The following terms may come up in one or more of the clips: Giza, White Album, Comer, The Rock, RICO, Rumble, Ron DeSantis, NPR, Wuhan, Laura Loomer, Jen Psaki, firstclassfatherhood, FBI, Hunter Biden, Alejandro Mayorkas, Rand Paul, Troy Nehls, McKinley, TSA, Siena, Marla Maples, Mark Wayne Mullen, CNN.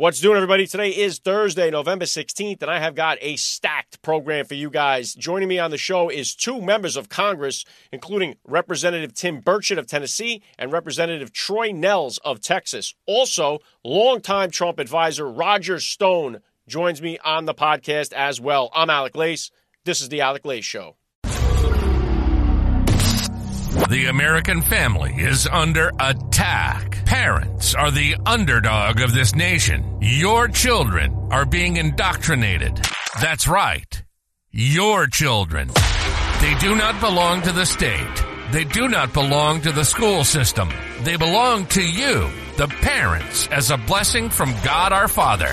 What's doing, everybody? Today is Thursday, November 16th, and I have got a stacked program for you guys. Joining me on the show is two members of Congress, including Representative Tim Burchett of Tennessee and Representative Troy Nehls of Texas. Also, longtime Trump advisor Roger Stone joins me on the podcast as well. I'm Alec Lace. This is The Alec Lace Show. The American family is under attack. Parents are the underdog of this nation. Your children are being indoctrinated. That's right. Your children. They do not belong to the state. They do not belong to the school system. They belong to you, the parents, as a blessing from God our Father.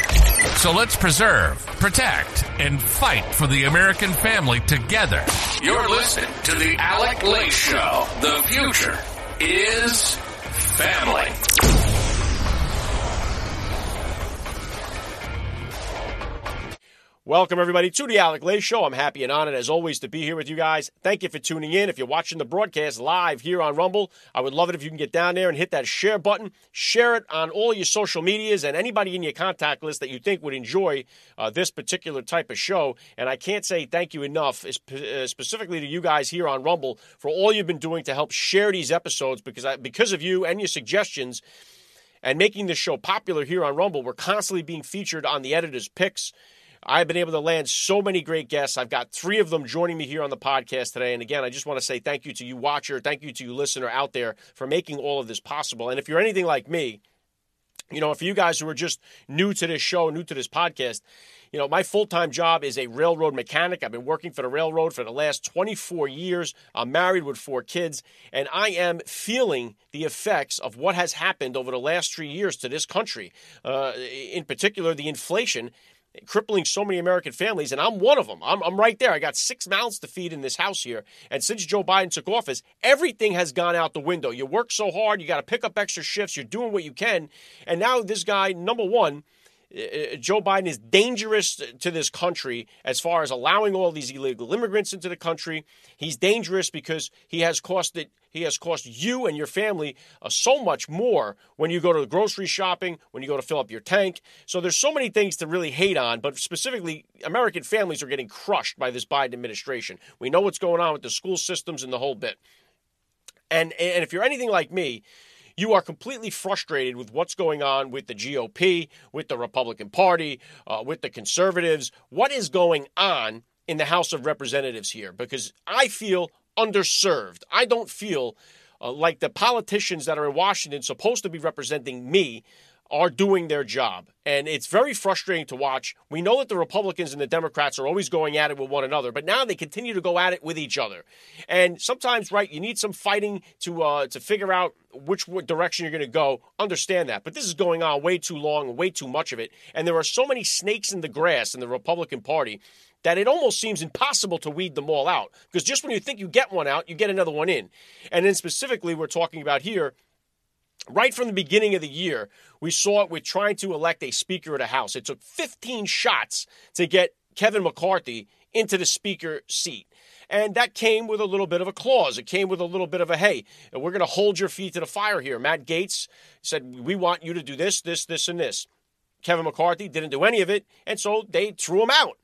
So let's preserve, protect, and fight for the American family together. You're listening to The Alec Lace Show. The future is family. Welcome, everybody, to The Alec Lace Show. I'm happy and honored, as always, to be here with you guys. Thank you for tuning in. If you're watching the broadcast live here on Rumble, I would love it if you can get down there and hit that share button. Share it on all your social medias and anybody in your contact list that you think would enjoy this particular type of show. And I can't say thank you enough, specifically to you guys here on Rumble, for all you've been doing to help share these episodes, because of you and your suggestions and making this show popular here on Rumble. We're constantly being featured on the editor's picks. I've been able to land so many great guests. I've got three of them joining me here on the podcast today. And again, I just want to say thank you to you, watcher. Thank you to you, listener out there, for making all of this possible. And if you're anything like me, you know, if you guys who are just new to this show, new to this podcast, you know, my full-time job is a railroad mechanic. I've been working for the railroad for the last 24 years. I'm married with four kids, and I am feeling the effects of what has happened over the last 3 years to this country, in particular, the inflation crippling so many American families, and I'm one of them. I'm right there. I got 6 mouths to feed in this house here, and since Joe Biden took office, everything has gone out the window. You work so hard, you got to pick up extra shifts, you're doing what you can, and now this guy, number one, Joe Biden, is dangerous to this country as far as allowing all these illegal immigrants into the country. He's dangerous because he has cost you and your family so much more when you go to the grocery shopping, when you go to fill up your tank. So there's so many things to really hate on, but specifically, American families are getting crushed by this Biden administration. We know what's going on with the school systems and the whole bit. And if you're anything like me, you are completely frustrated with what's going on with the GOP, with the Republican Party, with the conservatives. What is going on in the House of Representatives here? Because I feel underserved. I don't feel like the politicians that are in Washington, supposed to be representing me, are doing their job. And it's very frustrating to watch. We know that the Republicans and the Democrats are always going at it with one another, but now they continue to go at it with each other. And sometimes, right, you need some fighting to figure out which direction you're going to go. Understand that. But this is going on way too long and way too much of it. And there are so many snakes in the grass in the Republican Party that it almost seems impossible to weed them all out. Because just when you think you get one out, you get another one in. And then specifically, we're talking about here, right from the beginning of the year, we saw it with trying to elect a Speaker of the House. It took 15 shots to get Kevin McCarthy into the Speaker seat. And that came with a little bit of a clause. It came with a little bit of a, hey, we're going to hold your feet to the fire here. Matt Gaetz said, we want you to do this, this, this, and this. Kevin McCarthy didn't do any of it, and so they threw him out.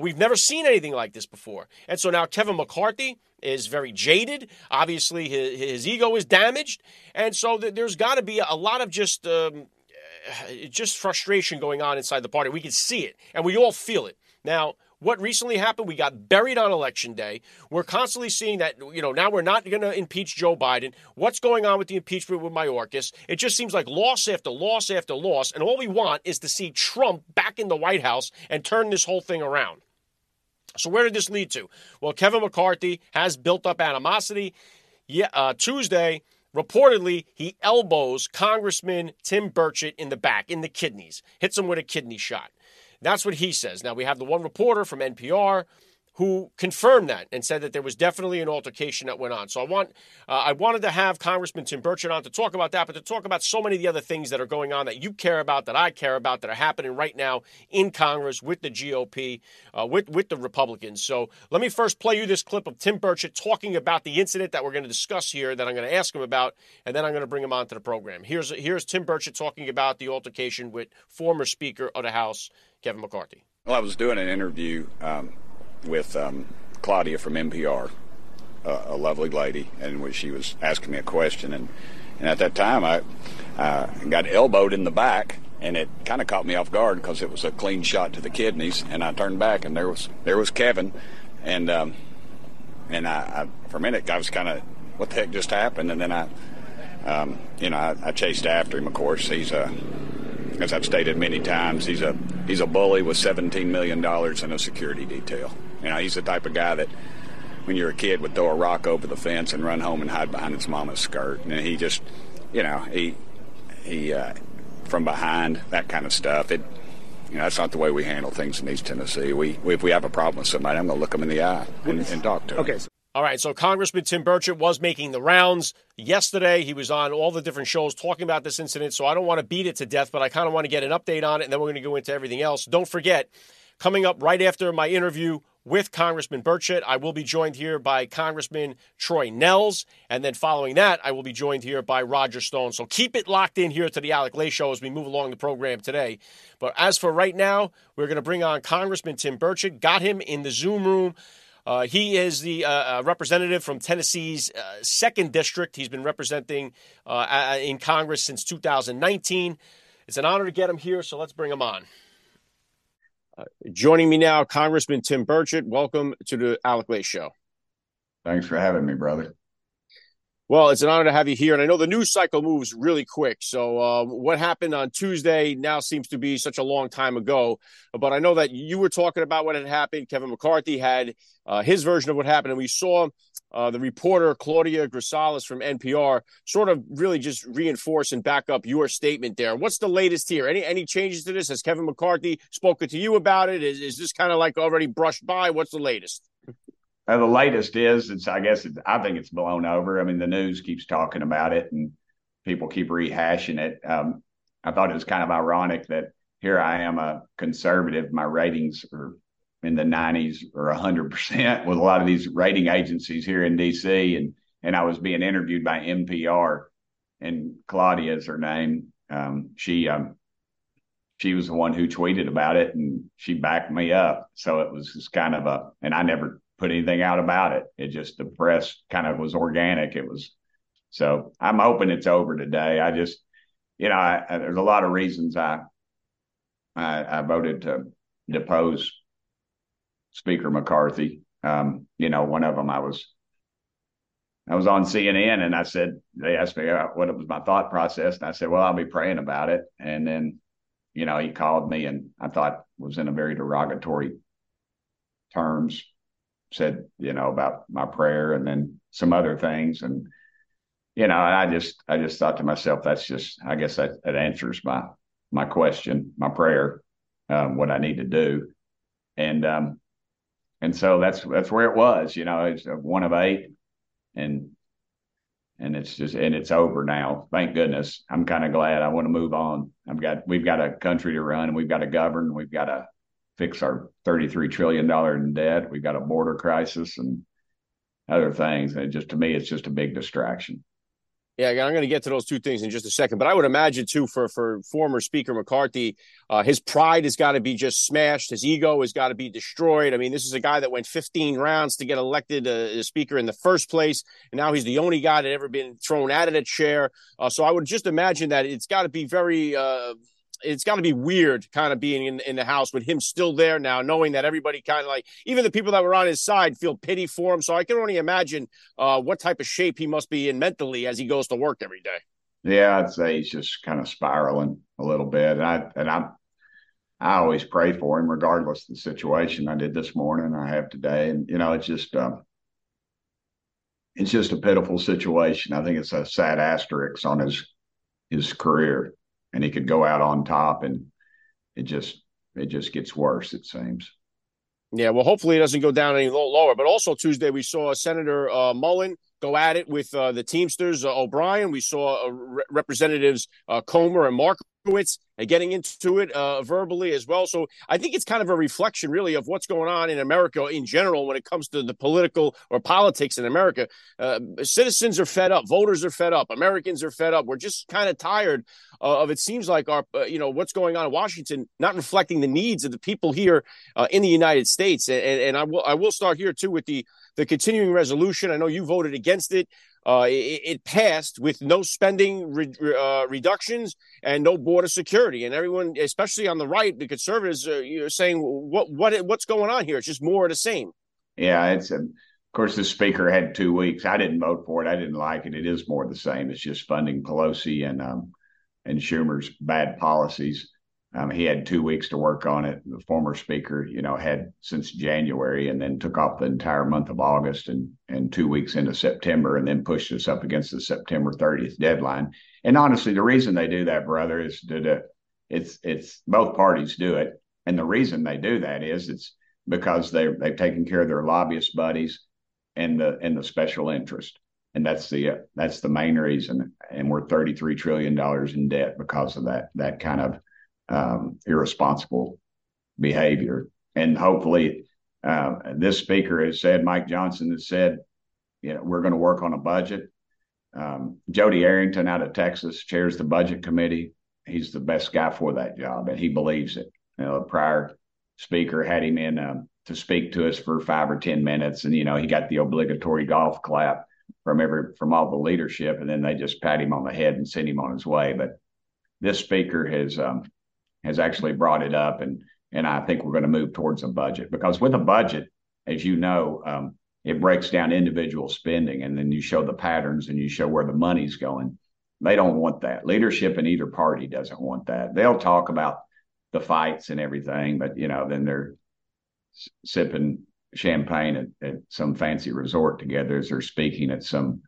We've never seen anything like this before. And so now Kevin McCarthy is very jaded. Obviously, his ego is damaged. And so there's got to be a lot of just frustration going on inside the party. We can see it, and we all feel it. Now, what recently happened? We got buried on Election Day. We're constantly seeing that, you know, now we're not going to impeach Joe Biden. What's going on with the impeachment with Mayorkas? It just seems like loss after loss after loss. And all we want is to see Trump back in the White House and turn this whole thing around. So where did this lead to? Well, Kevin McCarthy has built up animosity. Yeah, Tuesday, reportedly, he elbows Congressman Tim Burchett in the back, in the kidneys, hits him with a kidney shot. That's what he says. Now, we have the one reporter from NPR who confirmed that and said that there was definitely an altercation that went on. So I wanted to have Congressman Tim Burchett on to talk about that, but to talk about so many of the other things that are going on that you care about, that I care about, that are happening right now in Congress with the GOP, with the Republicans. So let me first play you this clip of Tim Burchett talking about the incident that we're going to discuss here, that I'm going to ask him about, and then I'm going to bring him on to the program. Here's Tim Burchett talking about the altercation with former Speaker of the House, Kevin McCarthy. Well, I was doing an interview with Claudia from NPR, a lovely lady, and she was asking me a question, and at that time I got elbowed in the back, and it kind of caught me off guard because it was a clean shot to the kidneys, and I turned back, and there was Kevin, and I for a minute I was kind of, what the heck just happened? And then I chased after him. Of course, as I've stated many times, he's a bully with $17 million in a security detail. You know, he's the type of guy that when you're a kid would throw a rock over the fence and run home and hide behind his mama's skirt. And he just, you know, he from behind, that kind of stuff. It, you know, that's not the way we handle things in East Tennessee. If we have a problem with somebody, I'm going to look them in the eye and talk to them. Okay. All right, so Congressman Tim Burchett was making the rounds yesterday. He was on all the different shows talking about this incident, so I don't want to beat it to death, but I kind of want to get an update on it, and then we're going to go into everything else. Don't forget, coming up right after my interview with Congressman Burchett, I will be joined here by Congressman Troy Nehls, and then following that, I will be joined here by Roger Stone. So keep it locked in here to the Alec Lay Show as we move along the program today. But as for right now, we're going to bring on Congressman Tim Burchett. Got him in the Zoom room. He is the representative from Tennessee's 2nd District. He's been representing in Congress since 2019. It's an honor to get him here, so let's bring him on. Joining me now, Congressman Tim Burchett. Welcome to the Alec Lay Show. Thanks for having me, brother. Well, it's an honor to have you here, and I know the news cycle moves really quick, so what happened on Tuesday now seems to be such a long time ago, but I know that you were talking about what had happened. Kevin McCarthy had his version of what happened, and we saw the reporter Claudia Grisales from NPR sort of really just reinforce and back up your statement there. What's the latest here? Any changes to this? Has Kevin McCarthy spoken to you about it? Is this kind of like already brushed by? What's the latest? The latest is, I think it's blown over. I mean, the news keeps talking about it and people keep rehashing it. I thought it was kind of ironic that here I am, a conservative. My ratings are in the 90s or 100% with a lot of these rating agencies here in D.C. And I was being interviewed by NPR, and Claudia is her name. She was the one who tweeted about it, and she backed me up. So it was just kind of and I never put anything out about it. It just, the press kind of was organic. It was, so I'm hoping it's over today. I just, you know, there's a lot of reasons I voted to depose Speaker McCarthy. You know, one of them, I was on CNN, and I said, they asked me what it was my thought process. And I said, well, I'll be praying about it. And then, you know, he called me, and I thought was in a very derogatory terms, said, you know, about my prayer and then some other things. And, you know, I just thought to myself, that's just, I guess that answers my question, my prayer, what I need to do. And so that's where it was. You know, it's 1 of 8 and it's just, and it's over now. Thank goodness. I'm kind of glad. I want to move on. We've got a country to run, and we've got to govern. We've got to fix our $33 trillion in debt. We've got a border crisis and other things. And just, to me, it's just a big distraction. Yeah, I'm going to get to those two things in just a second. But I would imagine, too, for former Speaker McCarthy, his pride has got to be just smashed. His ego has got to be destroyed. I mean, this is a guy that went 15 rounds to get elected a speaker in the first place, and now he's the only guy that ever been thrown out of the chair. So I would just imagine that it's got to be very it's got to be weird kind of being in the House with him still there now, knowing that everybody kind of like, even the people that were on his side feel pity for him. So I can only imagine what type of shape he must be in mentally as he goes to work every day. Yeah, I'd say he's just kind of spiraling a little bit. And I always pray for him regardless of the situation. I did this morning, I have today. And, you know, it's just a pitiful situation. I think it's a sad asterisk on his career. And he could go out on top, and it just gets worse, it seems. Yeah, well, hopefully it doesn't go down any lower. But also Tuesday, we saw Senator Mullen go at it with the Teamsters, O'Brien. We saw Representatives Comer and Markowitz getting into it verbally as well. So I think it's kind of a reflection, really, of what's going on in America in general when it comes to the political or politics in America. Citizens are fed up. Voters are fed up. Americans are fed up. We're just kind of tired of it seems like our, what's going on in Washington not reflecting the needs of the people here in the United States. And I will start here, too, with the continuing resolution. I know you voted against it. It passed with no spending reductions and no border security. And everyone, especially on the right, the conservatives, you're saying, what's going on here? It's just more of the same. Yeah, of course, the speaker had 2 weeks. I didn't vote for it. I didn't like it. It is more of the same. It's just funding Pelosi and Schumer's bad policies. He had 2 weeks to work on it. The former speaker, had since January and then took off the entire month of August and 2 weeks into September and then pushed us up against the September 30th deadline. And honestly, the reason they do that, brother, is it's both parties do it. And the reason they do that is it's because they've taken care of their lobbyist buddies and the special interest. And that's the main reason. And we're $33 trillion in debt because of that kind of irresponsible behavior. And hopefully this speaker has said, Mike Johnson has said, we're going to work on a budget. Jody Arrington out of Texas chairs the budget committee. He's the best guy for that job, and he believes it. The prior speaker had him in to speak to us for 5 or 10 minutes. And, he got the obligatory golf clap from all the leadership. And then they just pat him on the head and send him on his way. But this speaker has actually brought it up, and I think we're going to move towards a budget, because with a budget, as it breaks down individual spending, and then you show the patterns and you show where the money's going. They don't want that. Leadership in either party doesn't want that. They'll talk about the fights and everything, but then they're sipping champagne at some fancy resort together as they're speaking at some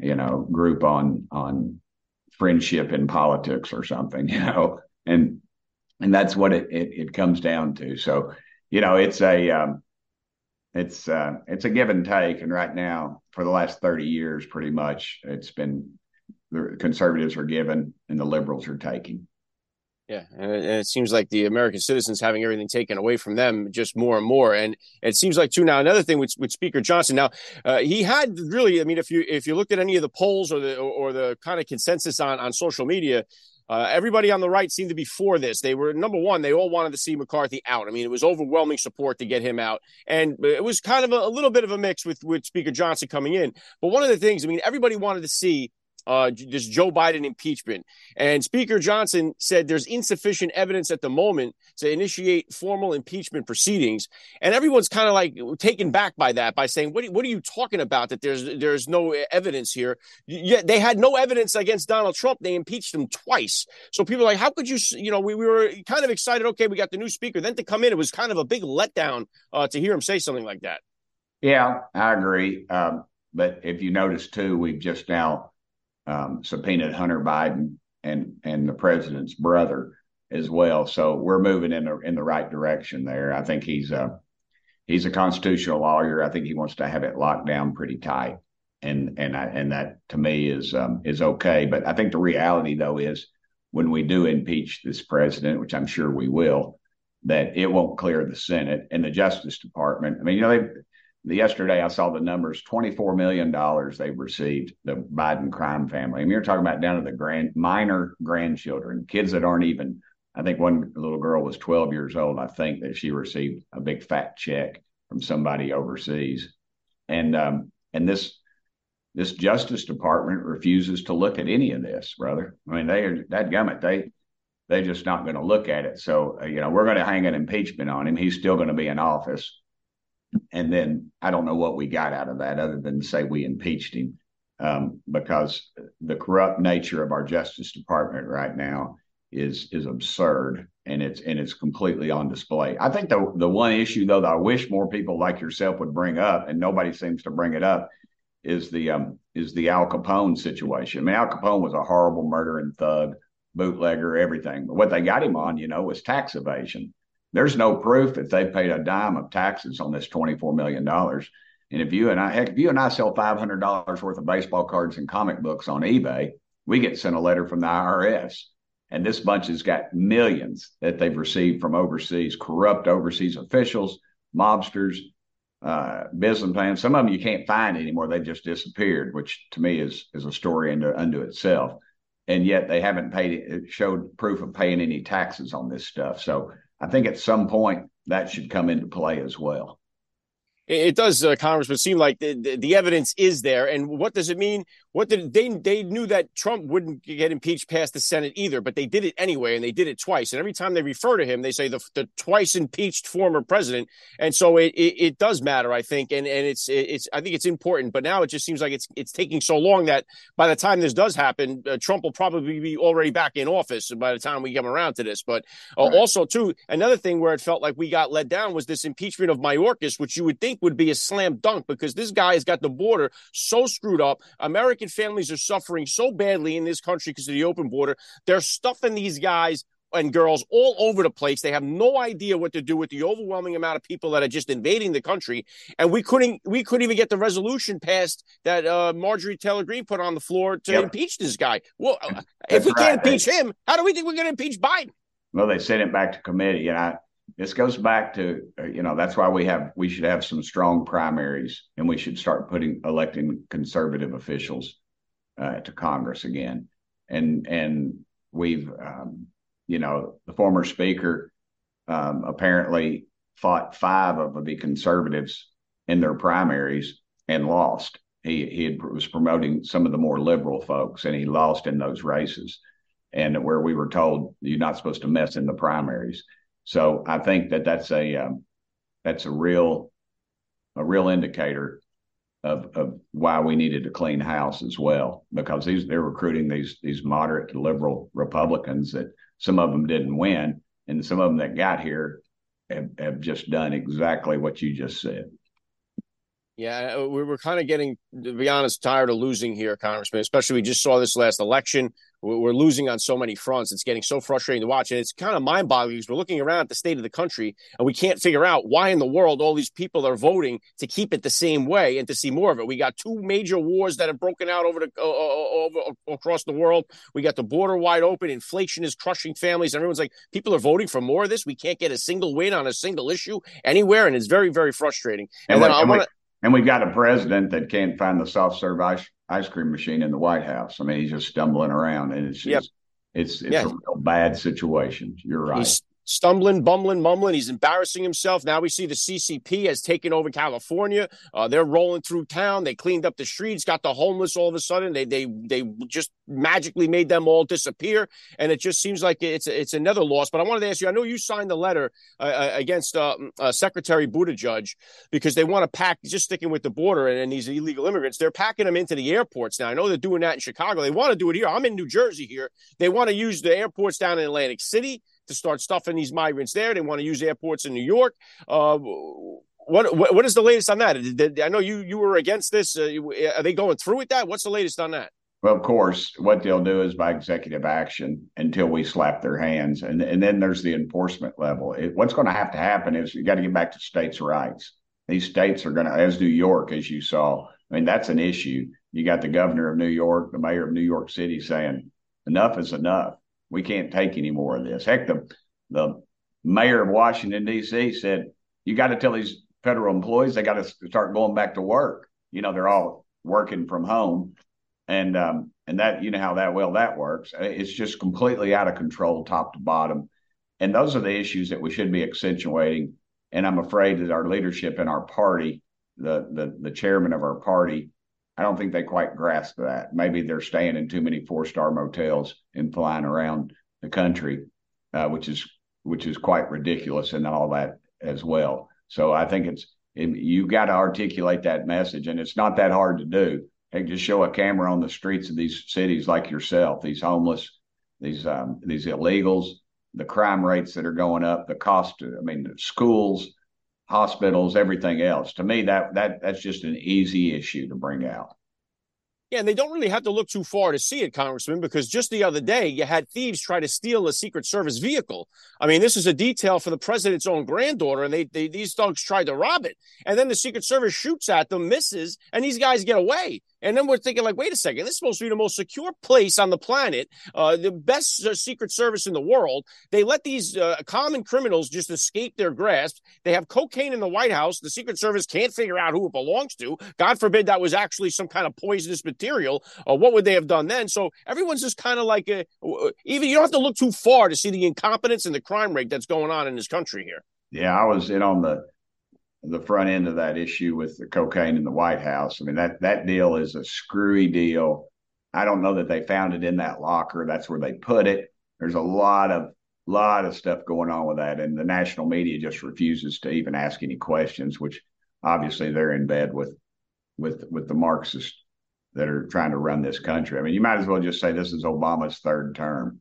group on friendship in politics or something, and that's what it comes down to. So, it's a give and take. And right now, for the last 30 years, pretty much, it's been the conservatives are giving and the liberals are taking. Yeah, and it seems like the American citizens having everything taken away from them just more and more. And it seems like, too, now, another thing with Speaker Johnson. Now, he had really, if you looked at any of the polls or the kind of consensus on social media, everybody on the right seemed to be for this. They were, number one, they all wanted to see McCarthy out. It was overwhelming support to get him out. And it was kind of a little bit of a mix with Speaker Johnson coming in. But one of the things, everybody wanted to see this Joe Biden impeachment. And Speaker Johnson said there's insufficient evidence at the moment to initiate formal impeachment proceedings. And everyone's kind of like taken back by that, by saying, what are you talking about, that there's no evidence here? Yet they had no evidence against Donald Trump. They impeached him twice. So people are like, how could you, we were kind of excited. Okay, we got the new speaker. Then to come in, it was kind of a big letdown to hear him say something like that. Yeah, I agree. But if you notice, too, we've just now subpoenaed Hunter Biden and the president's brother as well. So we're moving in the right direction there. I think he's a constitutional lawyer. I think he wants to have it locked down pretty tight, and that to me is okay. But I think the reality, though, is when we do impeach this president, which I'm sure we will, that it won't clear the Senate and the Justice Department. Yesterday, I saw the numbers, $24 million they've received, the Biden crime family. You're talking about down to the minor grandchildren, kids that aren't even, I think one little girl was 12 years old, I think, that she received a big fat check from somebody overseas. And this Justice Department refuses to look at any of this, brother. They are dadgummit. They're just not going to look at it. So, we're going to hang an impeachment on him. He's still going to be in office. And then I don't know what we got out of that other than to say we impeached him, because the corrupt nature of our Justice Department right now is absurd, and it's completely on display. I think the one issue, though, that I wish more people like yourself would bring up, and nobody seems to bring it up, is the Al Capone situation. Al Capone was a horrible murdering thug, bootlegger, everything. But what they got him on, was tax evasion. There's no proof that they paid a dime of taxes on this $24 million. And if you and I, heck, if you and I sell $500 worth of baseball cards and comic books on eBay, we get sent a letter from the IRS. And this bunch has got millions that they've received from overseas, corrupt overseas officials, mobsters, businessmen. Some of them you can't find anymore. They just disappeared, which to me is a story unto itself. And yet they haven't showed proof of paying any taxes on this stuff. So I think at some point that should come into play as well. It does, Congressman, seem like the evidence is there. And what does it mean? What did they knew that Trump wouldn't get impeached past the Senate either, but they did it anyway, and they did it twice. And every time they refer to him, they say the twice impeached former president. And so it does matter, I think. And it's I think it's important. But now it just seems like it's taking so long that by the time this does happen, Trump will probably be already back in office by the time we come around to this. But right. Also, too, another thing where it felt like we got let down was this impeachment of Mayorkas, which you would think would be a slam dunk because this guy has got the border so screwed up. American families are suffering so badly in this country because of the open border. They're stuffing these guys and girls all over the place. They have no idea what to do with the overwhelming amount of people that are just invading the country. And we couldn't even get the resolution passed that Marjorie Taylor Greene put on the floor to impeach this guy. Well, if we can't impeach him, how do we think we're going to impeach Biden? Well, they sent it back to committee, and this goes back to, that's why we should have some strong primaries, and we should start electing conservative officials to Congress again. And we've, the former speaker apparently fought 5 of the conservatives in their primaries and lost. He was promoting some of the more liberal folks, and he lost in those races, and where we were told you're not supposed to mess in the primaries. So I think that's a real indicator of why we needed a clean house as well, because they're recruiting these moderate to liberal Republicans that some of them didn't win, and some of them that got here have just done exactly what you just said. Yeah, we're kind of getting, to be honest, tired of losing here, Congressman, especially we just saw this last election. We're losing on so many fronts. It's getting so frustrating to watch. And it's kind of mind-boggling because we're looking around at the state of the country and we can't figure out why in the world all these people are voting to keep it the same way and to see more of it. We got 2 major wars that have broken out across the world. We got the border wide open. Inflation is crushing families. Everyone's like, people are voting for more of this. We can't get a single win on a single issue anywhere. And it's very, very frustrating. And we've got a president that can't find the soft-serve ice cream machine in the White House. I mean, he's just stumbling around, and it's just it's a real bad situation. You're right. He's stumbling, bumbling, mumbling. He's embarrassing himself. Now we see the CCP has taken over California. They're rolling through town. They cleaned up the streets, got the homeless all of a sudden. They just magically made them all disappear, and it just seems like it's another loss. But I wanted to ask you, I know you signed the letter against Secretary Buttigieg because they want to pack, just sticking with the border and these illegal immigrants, they're packing them into the airports now. I know they're doing that in Chicago. They want to do it here. I'm in New Jersey here. They want to use the airports down in Atlantic City to start stuffing these migrants there. They want to use airports in New York. What is the latest on that? I know you were against this. Are they going through with that? What's the latest on that? Well, of course, what they'll do is by executive action until we slap their hands. And then there's the enforcement level. What's going to have to happen is you got to get back to states' rights. These states are going to, as New York, as you saw, I mean, that's an issue. You got the governor of New York, the mayor of New York City saying enough is enough. We can't take any more of this. Heck, the mayor of Washington, D.C. said, you got to tell these federal employees they got to start going back to work. They're all working from home. And that, how that works. It's just completely out of control, top to bottom. And those are the issues that we should be accentuating. And I'm afraid that our leadership in our party, the chairman of our party, I don't think they quite grasp that. Maybe they're staying in too many 4-star motels and flying around the country, which is quite ridiculous and all that as well. So I think you've got to articulate that message, and it's not that hard to do. Hey, just show a camera on the streets of these cities like yourself, these homeless, these illegals, the crime rates that are going up, the cost, schools, hospitals, everything else. To me, that's just an easy issue to bring out. Yeah, and they don't really have to look too far to see it, Congressman, because just the other day you had thieves try to steal a Secret Service vehicle. I mean, this is a detail for the president's own granddaughter, and these thugs tried to rob it. And then the Secret Service shoots at them, misses, and these guys get away. And then we're thinking, like, wait a second, this is supposed to be the most secure place on the planet, the best Secret Service in the world. They let these common criminals just escape their grasp. They have cocaine in the White House. The Secret Service can't figure out who it belongs to. God forbid that was actually some kind of poisonous material. What would they have done then? So everyone's just kind of like, even you don't have to look too far to see the incompetence and the crime rate that's going on in this country here. Yeah, I was in on the front end of that issue with the cocaine in the White House. I mean, that deal is a screwy deal. I don't know that they found it in that locker. That's where they put it. There's a lot of stuff going on with that. And the national media just refuses to even ask any questions, which obviously they're in bed with the Marxists that are trying to run this country. I mean, you might as well just say this is Obama's third term.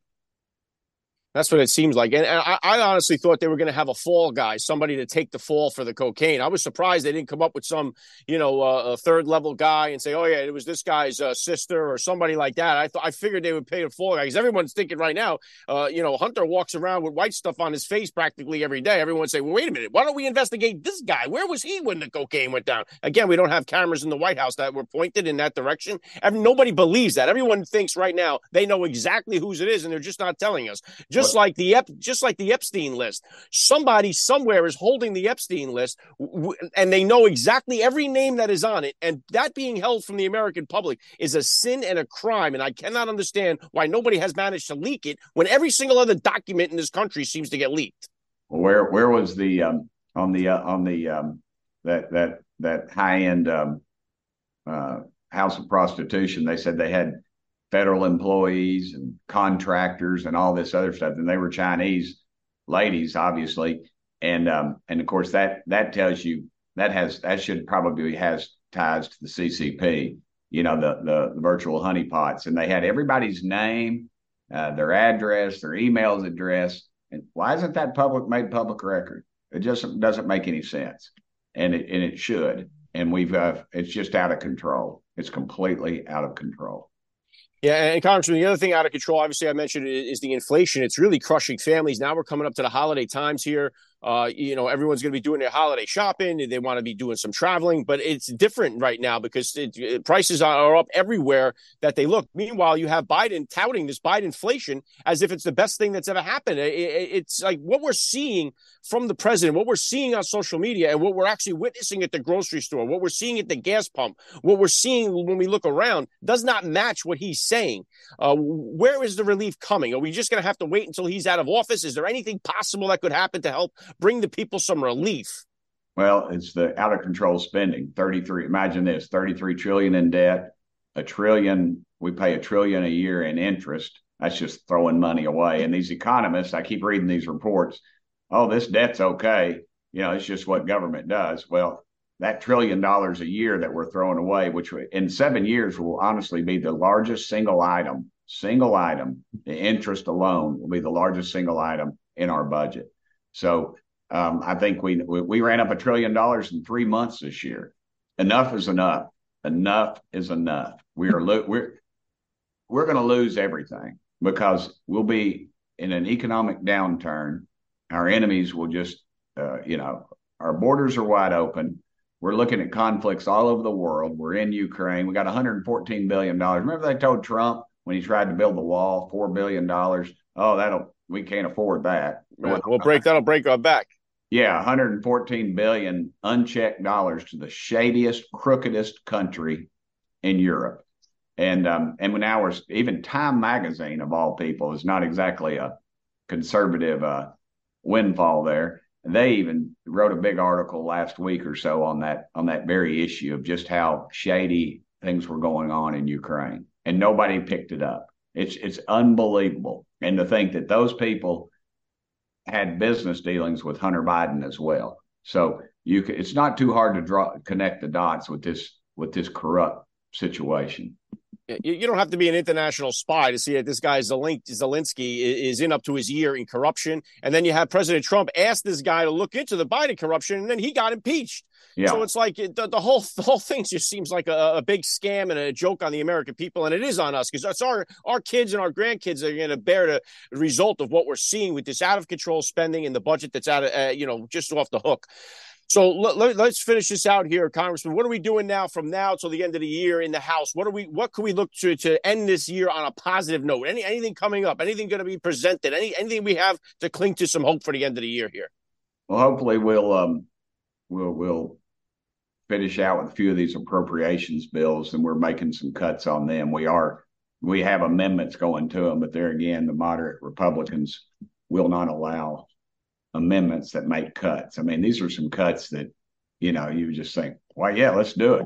That's what it seems like. And I honestly thought they were going to have a fall guy, somebody to take the fall for the cocaine. I was surprised they didn't come up with some, a third level guy and say, oh, yeah, it was this guy's sister or somebody like that. I figured they would pay a fall guy because everyone's thinking right now, Hunter walks around with white stuff on his face practically every day. Everyone's saying, well, wait a minute. Why don't we investigate this guy? Where was he when the cocaine went down? Again, we don't have cameras in the White House that were pointed in that direction. Nobody believes that. Everyone thinks right now they know exactly whose it is, and they're just not telling us. Just like the Epstein list, somebody somewhere is holding the Epstein list, and they know exactly every name that is on it. And that being held from the American public is a sin and a crime. And I cannot understand why nobody has managed to leak it when every single other document in this country seems to get leaked. Where was the that high end house of prostitution? They said they had federal employees and contractors and all this other stuff. And they were Chinese ladies, obviously. And of course that tells you that should probably has ties to the CCP, the virtual honeypots. And they had everybody's name, their address, their email's address. And why isn't that made public record? It just doesn't make any sense. And it should. And it's just out of control. It's completely out of control. Yeah, and Congressman, the other thing out of control, obviously, I mentioned is the inflation. It's really crushing families. Now we're coming up to the holiday times here. Everyone's going to be doing their holiday shopping. They want to be doing some traveling, but it's different right now because prices are up everywhere that they look. Meanwhile, you have Biden touting this Bidenflation as if it's the best thing that's ever happened. It's like what we're seeing from the president, what we're seeing on social media, and what we're actually witnessing at the grocery store, what we're seeing at the gas pump, what we're seeing when we look around does not match what he's saying. Where is the relief coming? Are we just going to have to wait until he's out of office? Is there anything possible that could happen to help bring the people some relief? Well, it's the out of control spending. 33. Imagine this: 33 trillion in debt, $1 trillion. We pay $1 trillion a year in interest. That's just throwing money away. And these economists, I keep reading these reports. Oh, this debt's okay. It's just what government does. Well, that $1 trillion a year that we're throwing away, which in 7 years will honestly be the largest single item. The interest alone will be the largest single item in our budget. So I think we ran up $1 trillion in 3 months this year. Enough is enough. Enough is enough. We're going to lose everything because we'll be in an economic downturn. Our enemies will just, our borders are wide open. We're looking at conflicts all over the world. We're in Ukraine. We got $114 billion. Remember they told Trump when he tried to build the wall, $4 billion. Oh, we can't afford that. Right. That'll break our back. Yeah, $114 billion unchecked dollars to the shadiest, crookedest country in Europe. And now even Time Magazine, of all people, is not exactly a conservative windfall there. They even wrote a big article last week or so on that very issue of just how shady things were going on in Ukraine. And nobody picked it up. It's unbelievable. And to think that those people had business dealings with Hunter Biden as well. So it's not too hard to connect the dots with this corrupt situation. You don't have to be an international spy to see that this guy Zelensky is in up to his ear in corruption. And then you have President Trump ask this guy to look into the Biden corruption, and then he got impeached. Yeah. So it's like the whole thing just seems like a big scam and a joke on the American people. And it is on us, because it's our kids and our grandkids that are going to bear the result of what we're seeing with this out of control spending and the budget that's out of, just off the hook. So let's finish this out here, Congressman. What are we doing now from now till the end of the year in the House? What can we look to end this year on a positive note? Anything coming up? Anything going to be presented? Anything we have to cling to some hope for the end of the year here? Well, hopefully we'll finish out with a few of these appropriations bills, and we're making some cuts on them. We have amendments going to them, but there again, the moderate Republicans will not allow amendments that make cuts. I mean, these are some cuts that, you just think, well, yeah, let's do it.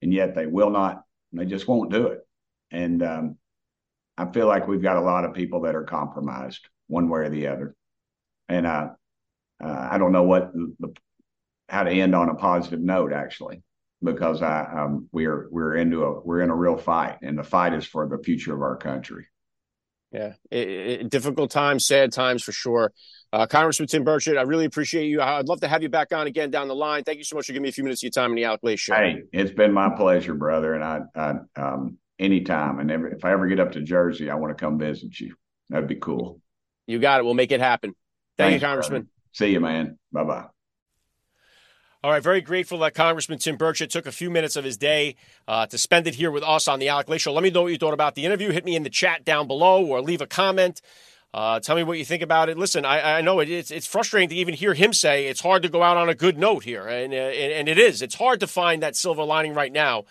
And yet they will not, they just won't do it. And I feel like we've got a lot of people that are compromised one way or the other. And I don't know how to end on a positive note, actually, because we're in a real fight, and the fight is for the future of our country. Yeah, difficult times, sad times for sure. Congressman Tim Burchett, I really appreciate you. I'd love to have you back on again down the line. Thank you so much for giving me a few minutes of your time in the Alec Lace Show. Hey, it's been my pleasure, brother. And I anytime, and if I ever get up to Jersey, I want to come visit you. That'd be cool. You got it. We'll make it happen. Thanks, you, Congressman. Brother. See you, man. Bye-bye. All right, very grateful that Congressman Tim Burchett took a few minutes of his day to spend it here with us on the Alec Lace Show. Let me know what you thought about the interview. Hit me in the chat down below or leave a comment. Tell me what you think about it. Listen, I know it's frustrating to even hear him say it's hard to go out on a good note here. And it is. It's hard to find that silver lining right now,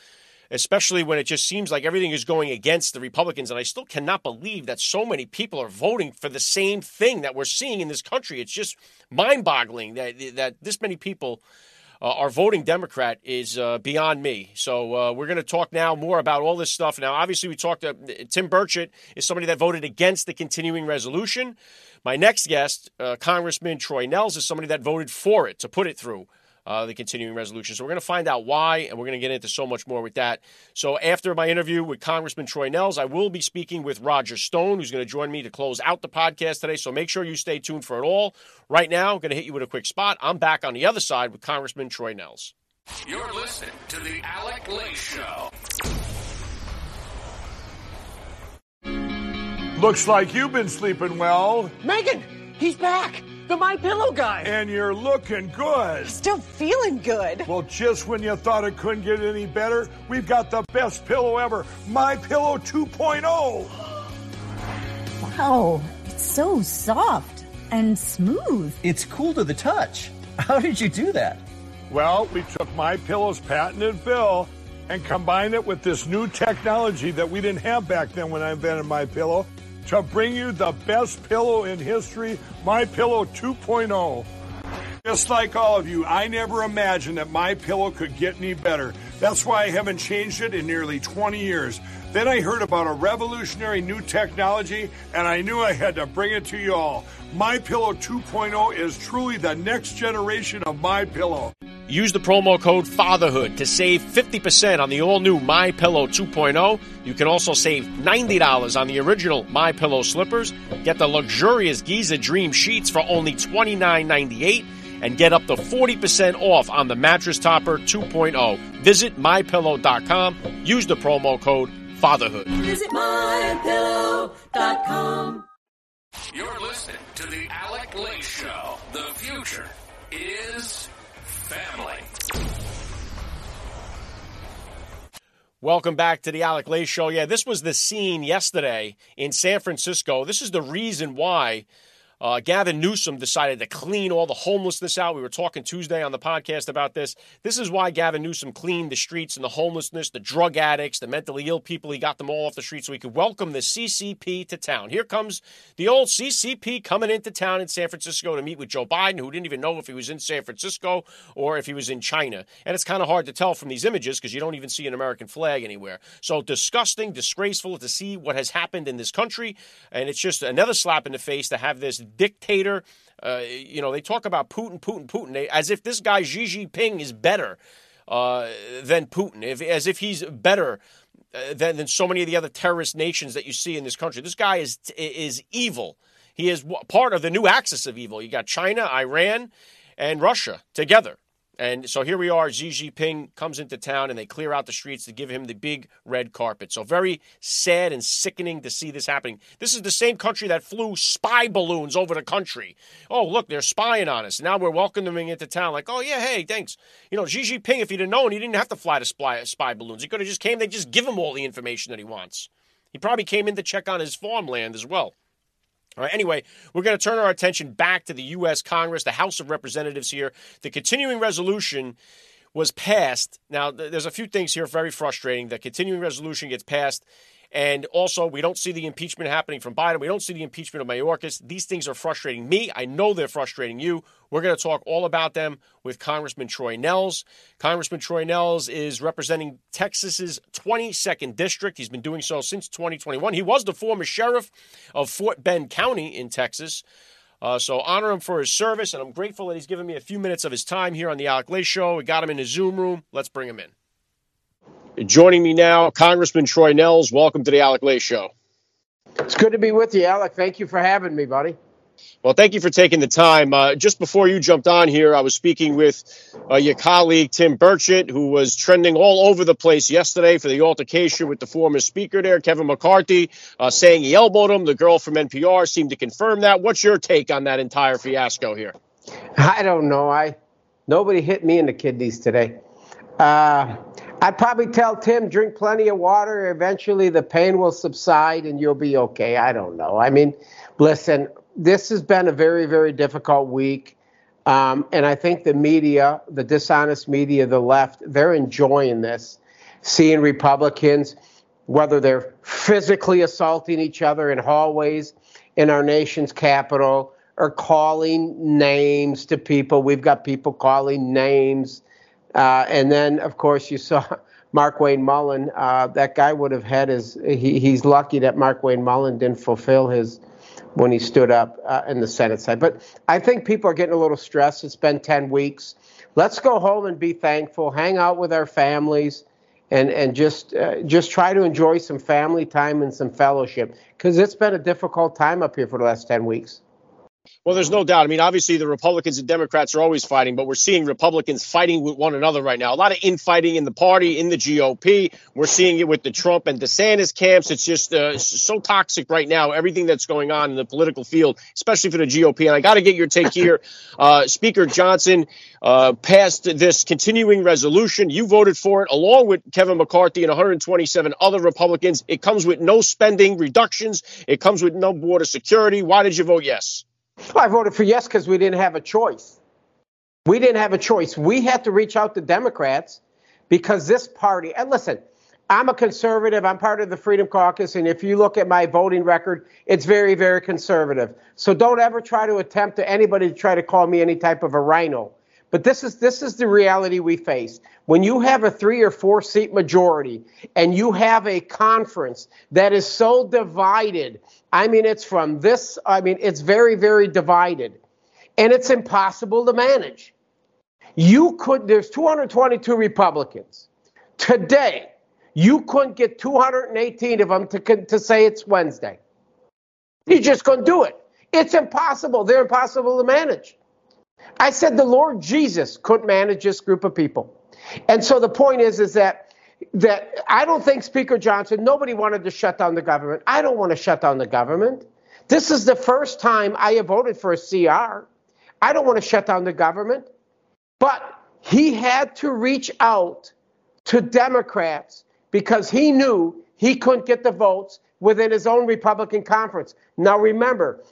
especially when it just seems like everything is going against the Republicans. And I still cannot believe that so many people are voting for the same thing that we're seeing in this country. It's just mind-boggling that this many people are voting Democrat is beyond me. So we're going to talk now more about all this stuff. Now, obviously, we talked to Tim Burchett is somebody that voted against the continuing resolution. My next guest, Congressman Troy Nehls, is somebody that voted for it, to put it through the continuing resolution. So we're going to find out why, and we're going to get into so much more with that. So after my interview with Congressman Troy Nehls, I will be speaking with Roger Stone, who's going to join me to close out the podcast today. So make sure you stay tuned for it all. Right now, I'm going to hit you with a quick spot. I'm back on the other side with Congressman Troy Nehls. You're listening to The Alec Lace Show. Looks like you've been sleeping well. Megan, he's back. The My Pillow guy. And you're looking good. Still feeling good. Well, just when you thought it couldn't get any better, we've got the best pillow ever, My Pillow 2.0. Wow, it's so soft and smooth. It's cool to the touch. How did you do that? Well, we took My Pillow's patented pill and combined it with this new technology that we didn't have back then when I invented My Pillow, to bring you the best pillow in history, My Pillow 2.0. Just like all of you, I never imagined that My Pillow could get any better. That's why I haven't changed it in nearly 20 years. Then I heard about a revolutionary new technology, and I knew I had to bring it to you all. My Pillow 2.0 is truly the next generation of My Pillow. Use the promo code FATHERHOOD to save 50% on the all-new My Pillow 2.0. You can also save $90 on the original My Pillow slippers. Get the luxurious Giza Dream sheets for only $29.98 and get up to 40% off on the mattress topper 2.0. Visit mypillow.com. Use the promo code FATHERHOOD. Visit mypillow.com. You're listening to The Alec Lace Show. The future is family. Welcome back to the Alec Lace Show. Yeah, this was the scene yesterday in San Francisco. This is the reason why Gavin Newsom decided to clean all the homelessness out. We were talking Tuesday on the podcast about this. This is why Gavin Newsom cleaned the streets and the homelessness, the drug addicts, the mentally ill people. He got them all off the streets so he could welcome the CCP to town. Here comes the old CCP coming into town in San Francisco to meet with Joe Biden, who didn't even know if he was in San Francisco or if he was in China. And it's kind of hard to tell from these images because you don't even see an American flag anywhere. So disgusting, disgraceful to see what has happened in this country. And it's just another slap in the face to have this dictator. They talk about Putin, as if this guy Xi Jinping is better than Putin, as if he's better than so many of the other terrorist nations that you see in this country. This guy is evil. He is part of the new axis of evil. You got China, Iran, and Russia together. And so here we are. Xi Jinping comes into town and they clear out the streets to give him the big red carpet. So very sad and sickening to see this happening. This is the same country that flew spy balloons over the country. Oh, look, they're spying on us. Now we're welcoming into town like, oh, yeah, hey, thanks. You know, Xi Jinping, if he'd have known, he didn't have to fly the spy balloons. He could have just came. They just give him all the information that he wants. He probably came in to check on his farmland as well. All right, anyway, we're going to turn our attention back to the U.S. Congress, the House of Representatives here. The continuing resolution was passed. Now, there's a few things here very frustrating. The continuing resolution gets passed, and also we don't see the impeachment happening from Biden. We don't see the impeachment of Mayorkas. These things are frustrating me. I know they're frustrating you. We're going to talk all about them with Congressman Troy Nehls. Congressman Troy Nehls is representing Texas's 22nd district. He's been doing so since 2021. He was the former sheriff of Fort Bend County in Texas. So honor him for his service, and I'm grateful that he's given me a few minutes of his time here on the Alec Lace Show. We got him in the Zoom room. Let's bring him in. Joining me now, Congressman Troy Nehls. Welcome to the Alec Lace Show. It's good to be with you, Alec. Thank you for having me, buddy. Well, thank you for taking the time. Just before you jumped on here, I was speaking with your colleague, Tim Burchett, who was trending all over the place yesterday for the altercation with the former speaker there, Kevin McCarthy, saying he elbowed him. The girl from NPR seemed to confirm that. What's your take on that entire fiasco here? I don't know. Nobody hit me in the kidneys today. I'd probably tell Tim, drink plenty of water. Eventually the pain will subside and you'll be okay. I don't know. I mean, listen, this has been a very, very difficult week. And I think the media, the dishonest media, the left, they're enjoying this, seeing Republicans, whether they're physically assaulting each other in hallways in our nation's capital or calling names to people. We've got people calling names. And then, of course, you saw Mark Wayne Mullen. That guy would have had his he's lucky that Mark Wayne Mullen didn't fulfill his when he stood up in the Senate side. But I think people are getting a little stressed. It's been 10 weeks. Let's go home and be thankful, hang out with our families, and just try to enjoy some family time and some fellowship, because it's been a difficult time up here for the last 10 weeks. Well, there's no doubt. I mean, obviously, the Republicans and Democrats are always fighting, but we're seeing Republicans fighting with one another right now. A lot of infighting in the party, in the GOP. We're seeing it with the Trump and DeSantis camps. It's just so toxic right now, everything that's going on in the political field, especially for the GOP. And I got to get your take here. Speaker Johnson passed this continuing resolution. You voted for it, along with Kevin McCarthy and 127 other Republicans. It comes with no spending reductions. It comes with no border security. Why did you vote yes? Well, I voted for yes because we didn't have a choice. We didn't have a choice. We had to reach out to Democrats because this party, and listen, I'm a conservative. I'm part of the Freedom Caucus. And if you look at my voting record, it's very, very conservative. So don't ever try to attempt to anybody to try to call me any type of a rhino. But this is the reality we face. When you have a 3 or 4 seat majority and you have a conference that is so divided, I mean, it's from this. I mean, it's very, very divided, and it's impossible to manage. There's 222 Republicans today. You couldn't get 218 of them to say it's Wednesday. You just couldn't do it. It's impossible. They're impossible to manage. I said the Lord Jesus couldn't manage this group of people. And so the point is that I don't think Speaker Johnson, nobody wanted to shut down the government. I don't want to shut down the government. This is the first time I have voted for a CR. I don't want to shut down the government. But he had to reach out to Democrats because he knew he couldn't get the votes within his own Republican conference. Now, remember,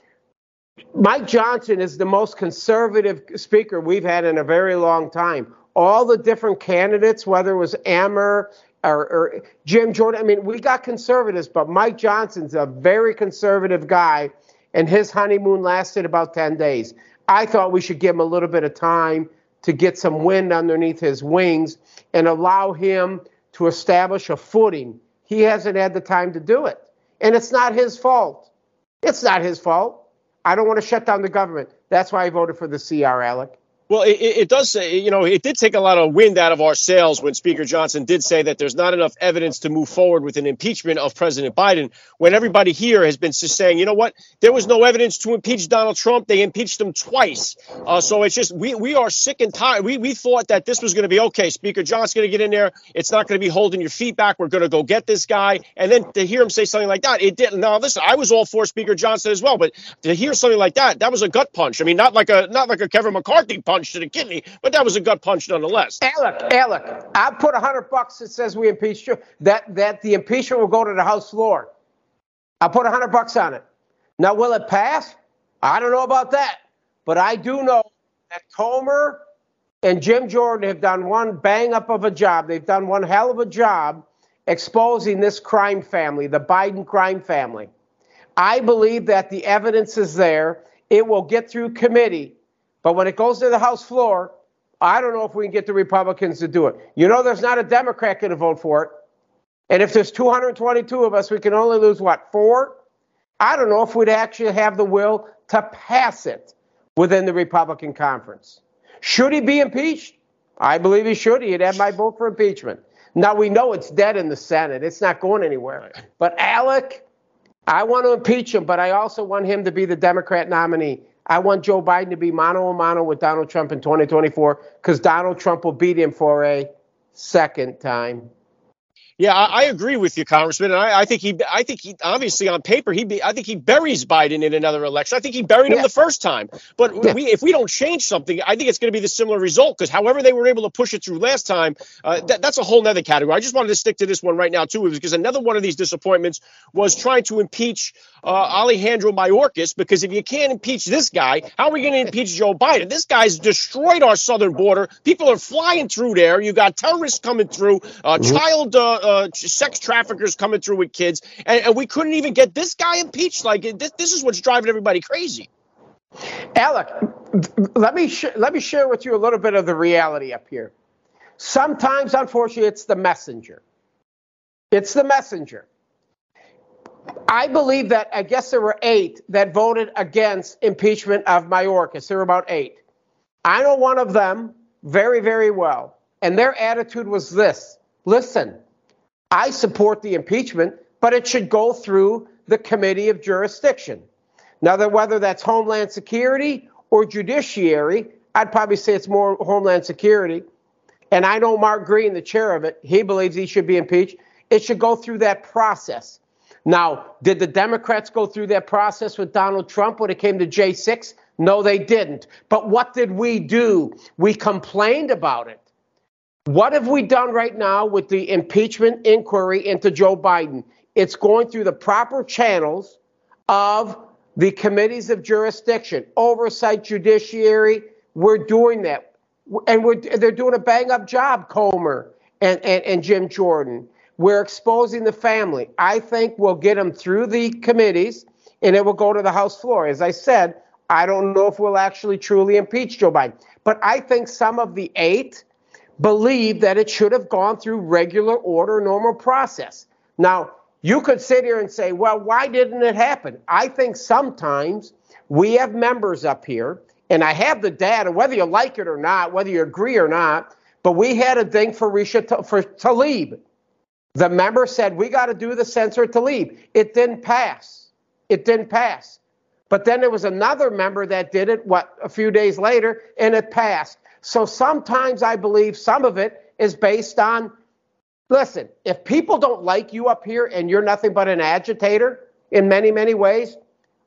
Mike Johnson is the most conservative speaker we've had in a very long time. All the different candidates, whether it was Ammer or Jim Jordan, I mean, we got conservatives, but Mike Johnson's a very conservative guy, and his honeymoon lasted about 10 days. I thought we should give him a little bit of time to get some wind underneath his wings and allow him to establish a footing. He hasn't had the time to do it, and it's not his fault. It's not his fault. I don't want to shut down the government. That's why I voted for the CR, Alec. Well, it does say, you know, it did take a lot of wind out of our sails when Speaker Johnson did say that there's not enough evidence to move forward with an impeachment of President Biden, when everybody here has been just saying, you know what, there was no evidence to impeach Donald Trump. They impeached him twice. So it's just we are sick and tired. We thought that this was going to be OK. Speaker Johnson's going to get in there. It's not going to be holding your feet back. We're going to go get this guy. And then to hear him say something like that, it didn't. Now, listen, I was all for Speaker Johnson as well. But to hear something like that, that was a gut punch. I mean, not like a Kevin McCarthy punch to the kidney, but that was a gut punch nonetheless. Alec, I put $100 that says we impeached you, that the impeachment will go to the House floor. I put $100 on it. Now, will it pass? I don't know about that, but I do know that Comer and Jim Jordan have done one bang up of a job. They've done one hell of a job exposing this crime family, the Biden crime family. I believe that the evidence is there. It will get through committee. But when it goes to the House floor, I don't know if we can get the Republicans to do it. You know, there's not a Democrat going to vote for it. And if there's 222 of us, we can only lose, what, 4? I don't know if we'd actually have the will to pass it within the Republican conference. Should he be impeached? I believe he should. He'd have my vote for impeachment. Now, we know it's dead in the Senate. It's not going anywhere. But Alec, I want to impeach him, but I also want him to be the Democrat nominee. I want Joe Biden to be mano a mano with Donald Trump in 2024 because Donald Trump will beat him for a second time. Yeah, I agree with you, Congressman. And I think he obviously on paper, I think he buries Biden in another election. I think he buried him the first time. But if we don't change something, I think it's going to be the similar result, because however they were able to push it through last time, that's a whole nother category. I just wanted to stick to this one right now, too, because another one of these disappointments was trying to impeach Alejandro Mayorkas, because if you can't impeach this guy, how are we going to impeach Joe Biden? This guy's destroyed our southern border. People are flying through there. You got terrorists coming through, sex traffickers coming through with kids, and we couldn't even get this guy impeached. Like, this is what's driving everybody crazy. Alec, let me share with you a little bit of the reality up here. Sometimes, unfortunately, it's the messenger. It's the messenger. I believe that, I guess there were 8 that voted against impeachment of Mayorkas. There were about 8. I know one of them very, very well, and their attitude was this: listen, I support the impeachment, but it should go through the committee of jurisdiction. Now, that whether that's Homeland Security or Judiciary, I'd probably say it's more Homeland Security. And I know Mark Green, the chair of it, he believes he should be impeached. It should go through that process. Now, did the Democrats go through that process with Donald Trump when it came to J6? No, they didn't. But what did we do? We complained about it. What have we done right now with the impeachment inquiry into Joe Biden? It's going through the proper channels of the committees of jurisdiction, oversight, judiciary. We're doing that. And they're doing a bang-up job, Comer and Jim Jordan. We're exposing the family. I think we'll get them through the committees, and it will go to the House floor. As I said, I don't know if we'll actually truly impeach Joe Biden. But I think some of the 8 believe that it should have gone through regular order, normal process. Now, you could sit here and say, well, why didn't it happen? I think sometimes we have members up here, and I have the data, whether you like it or not, whether you agree or not, but we had a thing for Rashid Tlaib. The member said, we got to do the censor Tlaib. It didn't pass. It didn't pass. But then there was another member that did it, a few days later, and it passed. So sometimes I believe some of it is based on, listen, if people don't like you up here and you're nothing but an agitator in many, many ways,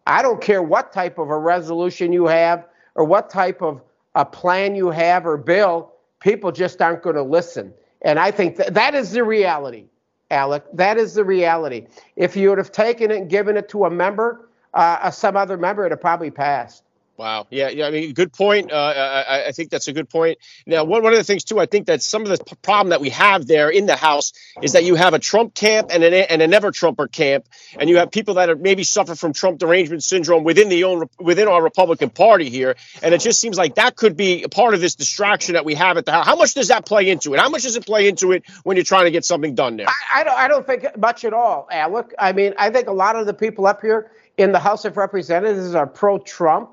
I don't care what type of a resolution you have or what type of a plan you have or bill, people just aren't going to listen. And I think that is the reality, Alec. That is the reality. If you would have taken it and given it to a member, some other member, it would have probably passed. Wow. Yeah. I mean, good point. I think that's a good point. Now, one of the things, too, I think that some of the problem that we have there in the House is that you have a Trump camp and a never Trumper camp. And you have people that maybe suffer from Trump derangement syndrome within our Republican Party here. And it just seems like that could be a part of this distraction that we have at the House. How much does that play into it? How much does it play into it when you're trying to get something done there? I don't think much at all, Alec. I mean, I think a lot of the people up here in the House of Representatives are pro-Trump.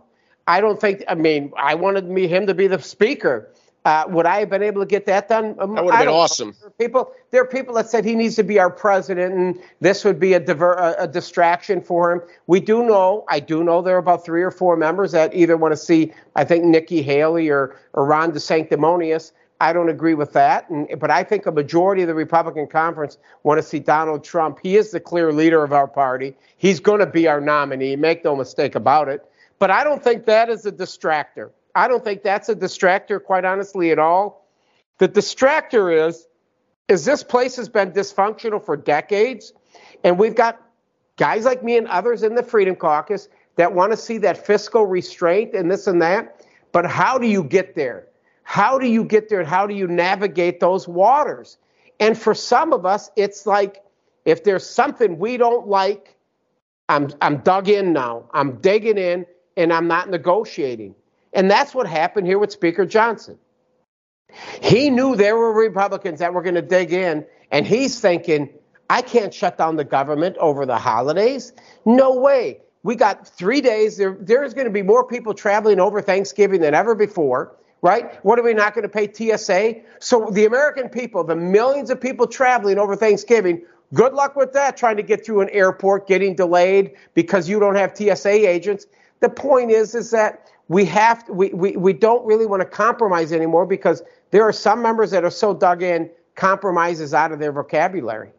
I don't think, I mean, I wanted me, him to be the speaker. Would I have been able to get that done? That would have been awesome. There are people that said he needs to be our president, and this would be a distraction for him. I do know there are about 3 or 4 members that either want to see, I think, Nikki Haley or Ron DeSantis. I don't agree with that, but I think a majority of the Republican conference want to see Donald Trump. He is the clear leader of our party. He's going to be our nominee. Make no mistake about it. But I don't think that is a distractor. I don't think that's a distractor, quite honestly, at all. The distractor is this place has been dysfunctional for decades, and we've got guys like me and others in the Freedom Caucus that want to see that fiscal restraint and this and that, but how do you get there? How do you get there, and how do you navigate those waters? And for some of us, it's like, if there's something we don't like, I'm dug in now. I'm digging in, and I'm not negotiating. And that's what happened here with Speaker Johnson. He knew there were Republicans that were going to dig in, and he's thinking, I can't shut down the government over the holidays. No way. We got 3 days. There's going to be more people traveling over Thanksgiving than ever before, right? What, are we not going to pay TSA? So the American people, the millions of people traveling over Thanksgiving, good luck with that, trying to get through an airport, getting delayed because you don't have TSA agents. The point is that we don't really want to compromise anymore, because there are some members that are so dug in, compromise is out of their vocabulary.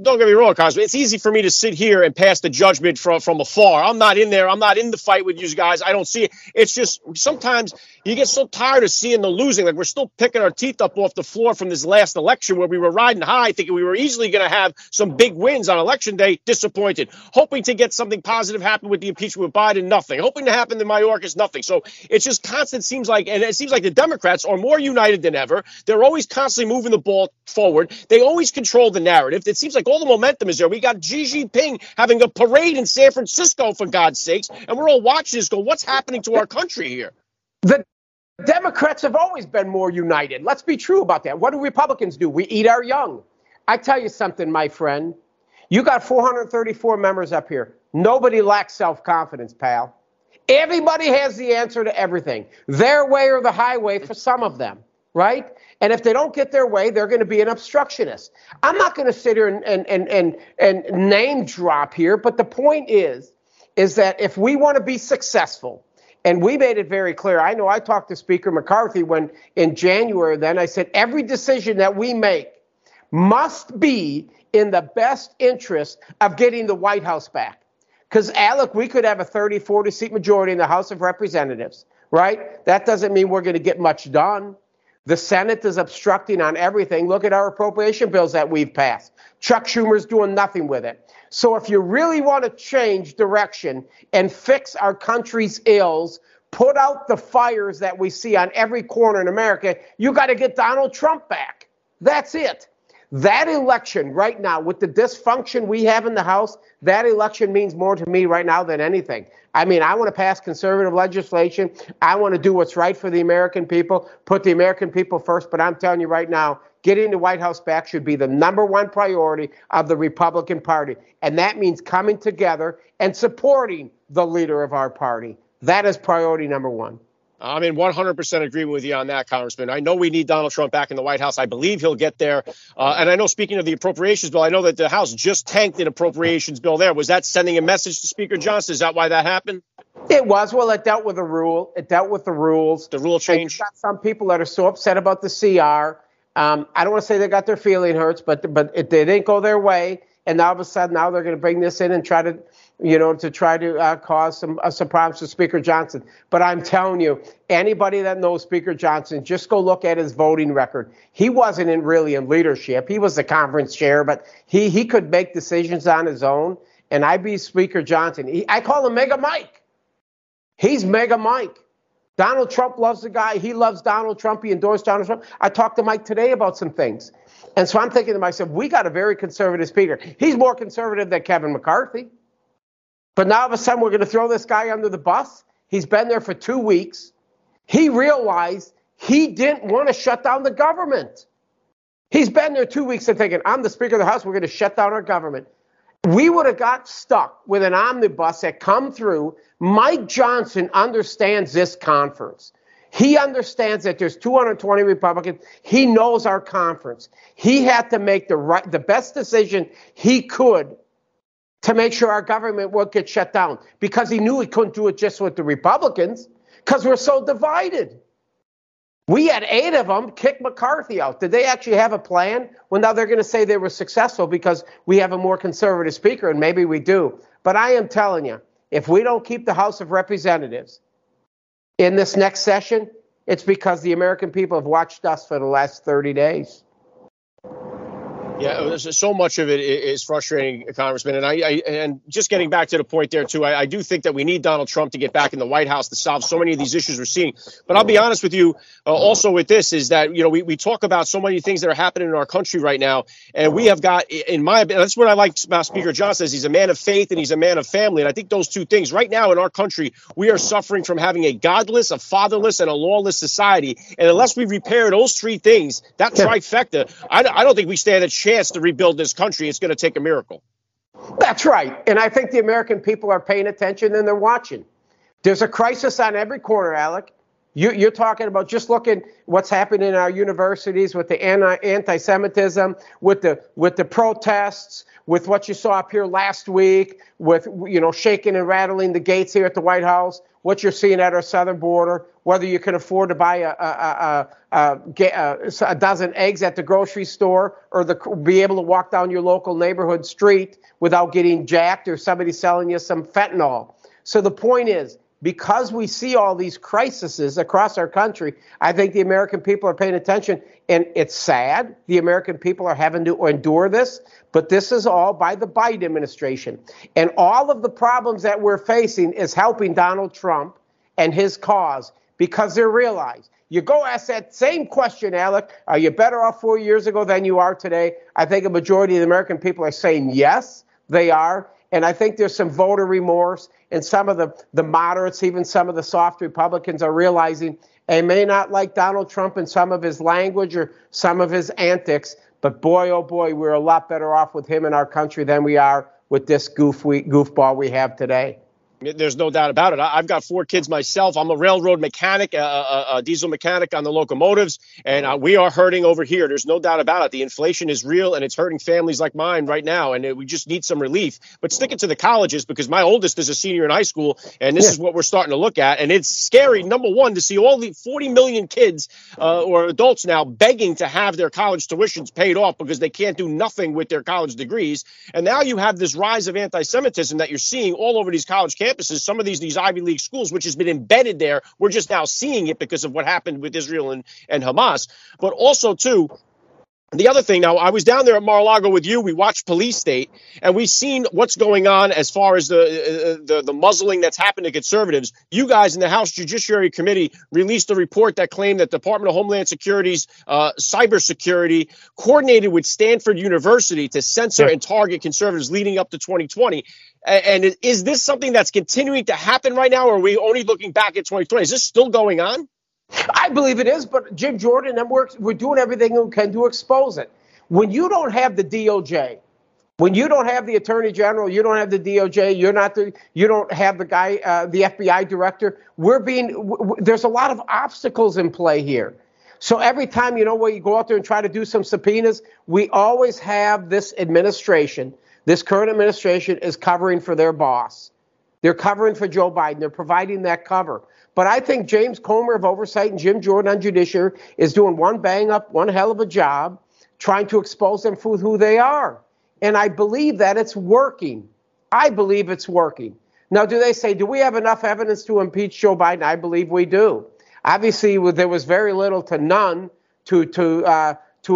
Don't get me wrong, Cosby. It's easy for me to sit here and pass the judgment from afar. I'm not in there. I'm not in the fight with you guys. I don't see it. It's just sometimes you get so tired of seeing the losing. Like, we're still picking our teeth up off the floor from this last election where we were riding high, thinking we were easily going to have some big wins on Election Day. Disappointed. Hoping to get something positive happen with the impeachment with Biden. Nothing. Hoping to happen to Mayorkas. Nothing. So it's just constant, seems like, and it seems like the Democrats are more united than ever. They're always constantly moving the ball forward. They always control the narrative. It seems like all the momentum is there. We got Xi Jinping having a parade in San Francisco, for God's sakes, and we're all watching this go, what's happening to our country here? The Democrats have always been more united. Let's be true about that. What do Republicans do? We eat our young. I tell you something, my friend. You got 434 members up here. Nobody lacks self-confidence, pal. Everybody has the answer to everything. Their way or the highway for some of them, right? And if they don't get their way, they're going to be an obstructionist. I'm not going to sit here and name drop here. But the point is that if we want to be successful, and we made it very clear. I know I talked to Speaker McCarthy when in January, then I said, every decision that we make must be in the best interest of getting the White House back. Because, Alec, we could have a 30, 40 seat majority in the House of Representatives, right? That doesn't mean we're going to get much done. The Senate is obstructing on everything. Look at our appropriation bills that we've passed. Chuck Schumer's doing nothing with it. So if you really want to change direction and fix our country's ills, put out the fires that we see on every corner in America, you got to get Donald Trump back. That's it. That election right now, with the dysfunction we have in the House, that election means more to me right now than anything. I mean, I want to pass conservative legislation. I want to do what's right for the American people, put the American people first. But I'm telling you right now, getting the White House back should be the #1 priority of the Republican Party. And that means coming together and supporting the leader of our party. That is priority #1. I'm in 100% agreement with you on that, Congressman. I know we need Donald Trump back in the White House. I believe he'll get there. And I know, speaking of the appropriations bill, I know that the House just tanked an appropriations bill there. Was that sending a message to Speaker Johnson? Is that why that happened? It was. Well, it dealt with a rule. It dealt with the rules. The rule change. You've got some people that are so upset about the CR. I don't want to say they got their feeling hurts, but it, they didn't go their way. And now all of a sudden, now they're going to bring this in and try to, cause some problems to Speaker Johnson. But I'm telling you, anybody that knows Speaker Johnson, just go look at his voting record. He wasn't really in leadership. He was the conference chair, but he could make decisions on his own. And I'd be Speaker Johnson. I call him Mega Mike. He's Mega Mike. Donald Trump loves the guy. He loves Donald Trump. He endorsed Donald Trump. I talked to Mike today about some things. And so I'm thinking to myself, we got a very conservative speaker. He's more conservative than Kevin McCarthy. But now all of a sudden we're going to throw this guy under the bus. He's been there for 2 weeks. He realized he didn't want to shut down the government. He's been there 2 weeks and thinking, I'm the Speaker of the House. We're going to shut down our government. We would have got stuck with an omnibus that come through. Mike Johnson understands this conference. He understands that there's 220 Republicans. He knows our conference. He had to make the best decision he could to make sure our government won't get shut down, because he knew he couldn't do it just with the Republicans because we're so divided. We had 8 of them kick McCarthy out. Did they actually have a plan? Well, now they're going to say they were successful because we have a more conservative speaker, and maybe we do. But I am telling you, if we don't keep the House of Representatives in this next session, it's because the American people have watched us for the last 30 days. Yeah, so much of it is frustrating, Congressman. And I just getting back to the point there, too, I do think that we need Donald Trump to get back in the White House to solve so many of these issues we're seeing. But I'll be honest with you also with this is that, you know, we talk about so many things that are happening in our country right now. And we have got, in my opinion, that's what I like about Speaker Johnson, is he's a man of faith and he's a man of family. And I think those two things right now in our country, we are suffering from having a godless, a fatherless, and a lawless society. And unless we repair those three things, that trifecta, I don't think we stand a chance to rebuild this country. It's going to take a miracle. That's right. And I think the American people are paying attention and they're watching. There's a crisis on every corner, Alec. You're talking about just looking what's happening in our universities with the anti-Semitism, with the protests, with what you saw up here last week, with, you know, shaking and rattling the gates here at the White House, what you're seeing at our southern border, whether you can afford to buy a dozen eggs at the grocery store, or be able to walk down your local neighborhood street without getting jacked or somebody selling you some fentanyl. So the point is, because we see all these crises across our country, I think the American people are paying attention. And it's sad the American people are having to endure this, but this is all by the Biden administration. And all of the problems that we're facing is helping Donald Trump and his cause, because they realize, you go ask that same question, Alec, are you better off 4 years ago than you are today? I think a majority of the American people are saying yes, they are. And I think there's some voter remorse, and some of the moderates, even some of the soft Republicans, are realizing they may not like Donald Trump and some of his language or some of his antics, but boy, oh boy, we're a lot better off with him in our country than we are with this goofball we have today. There's no doubt about it. I've got 4 kids myself. I'm a railroad mechanic, a diesel mechanic on the locomotives, and we are hurting over here. There's no doubt about it. The inflation is real, and it's hurting families like mine right now, and we just need some relief. But stick it to the colleges, because my oldest is a senior in high school, and this is what we're starting to look at. And it's scary, number one, to see all the 40 million kids or adults now begging to have their college tuitions paid off because they can't do nothing with their college degrees. And now you have this rise of anti-Semitism that you're seeing all over these college campuses, some of these Ivy League schools, which has been embedded there. We're just now seeing it because of what happened with Israel and Hamas. But also, too, the other thing, now, I was down there at Mar-a-Lago with you. We watched Police State, and we've seen what's going on as far as the muzzling that's happened to conservatives. You guys in the House Judiciary Committee released a report that claimed that Department of Homeland Security's cybersecurity coordinated with Stanford University to censor and target conservatives leading up to 2020. And is this something that's continuing to happen right now, or are we only looking back at 2020? Is this still going on? I believe it is, but Jim Jordan and we're doing everything we can to expose it. When you don't have the DOJ, when you don't have the Attorney General, you don't have the DOJ, you don't have the guy, the FBI director. There's a lot of obstacles in play here. So every time, you know, where you go out there and try to do some subpoenas, we always have this administration. This current administration is covering for their boss. They're covering for Joe Biden. They're providing that cover. But I think James Comer of Oversight and Jim Jordan on Judiciary is doing one bang up, one hell of a job, trying to expose them for who they are. And I believe that it's working. I believe it's working. Now, do they say, do we have enough evidence to impeach Joe Biden? I believe we do. Obviously, there was very little to none to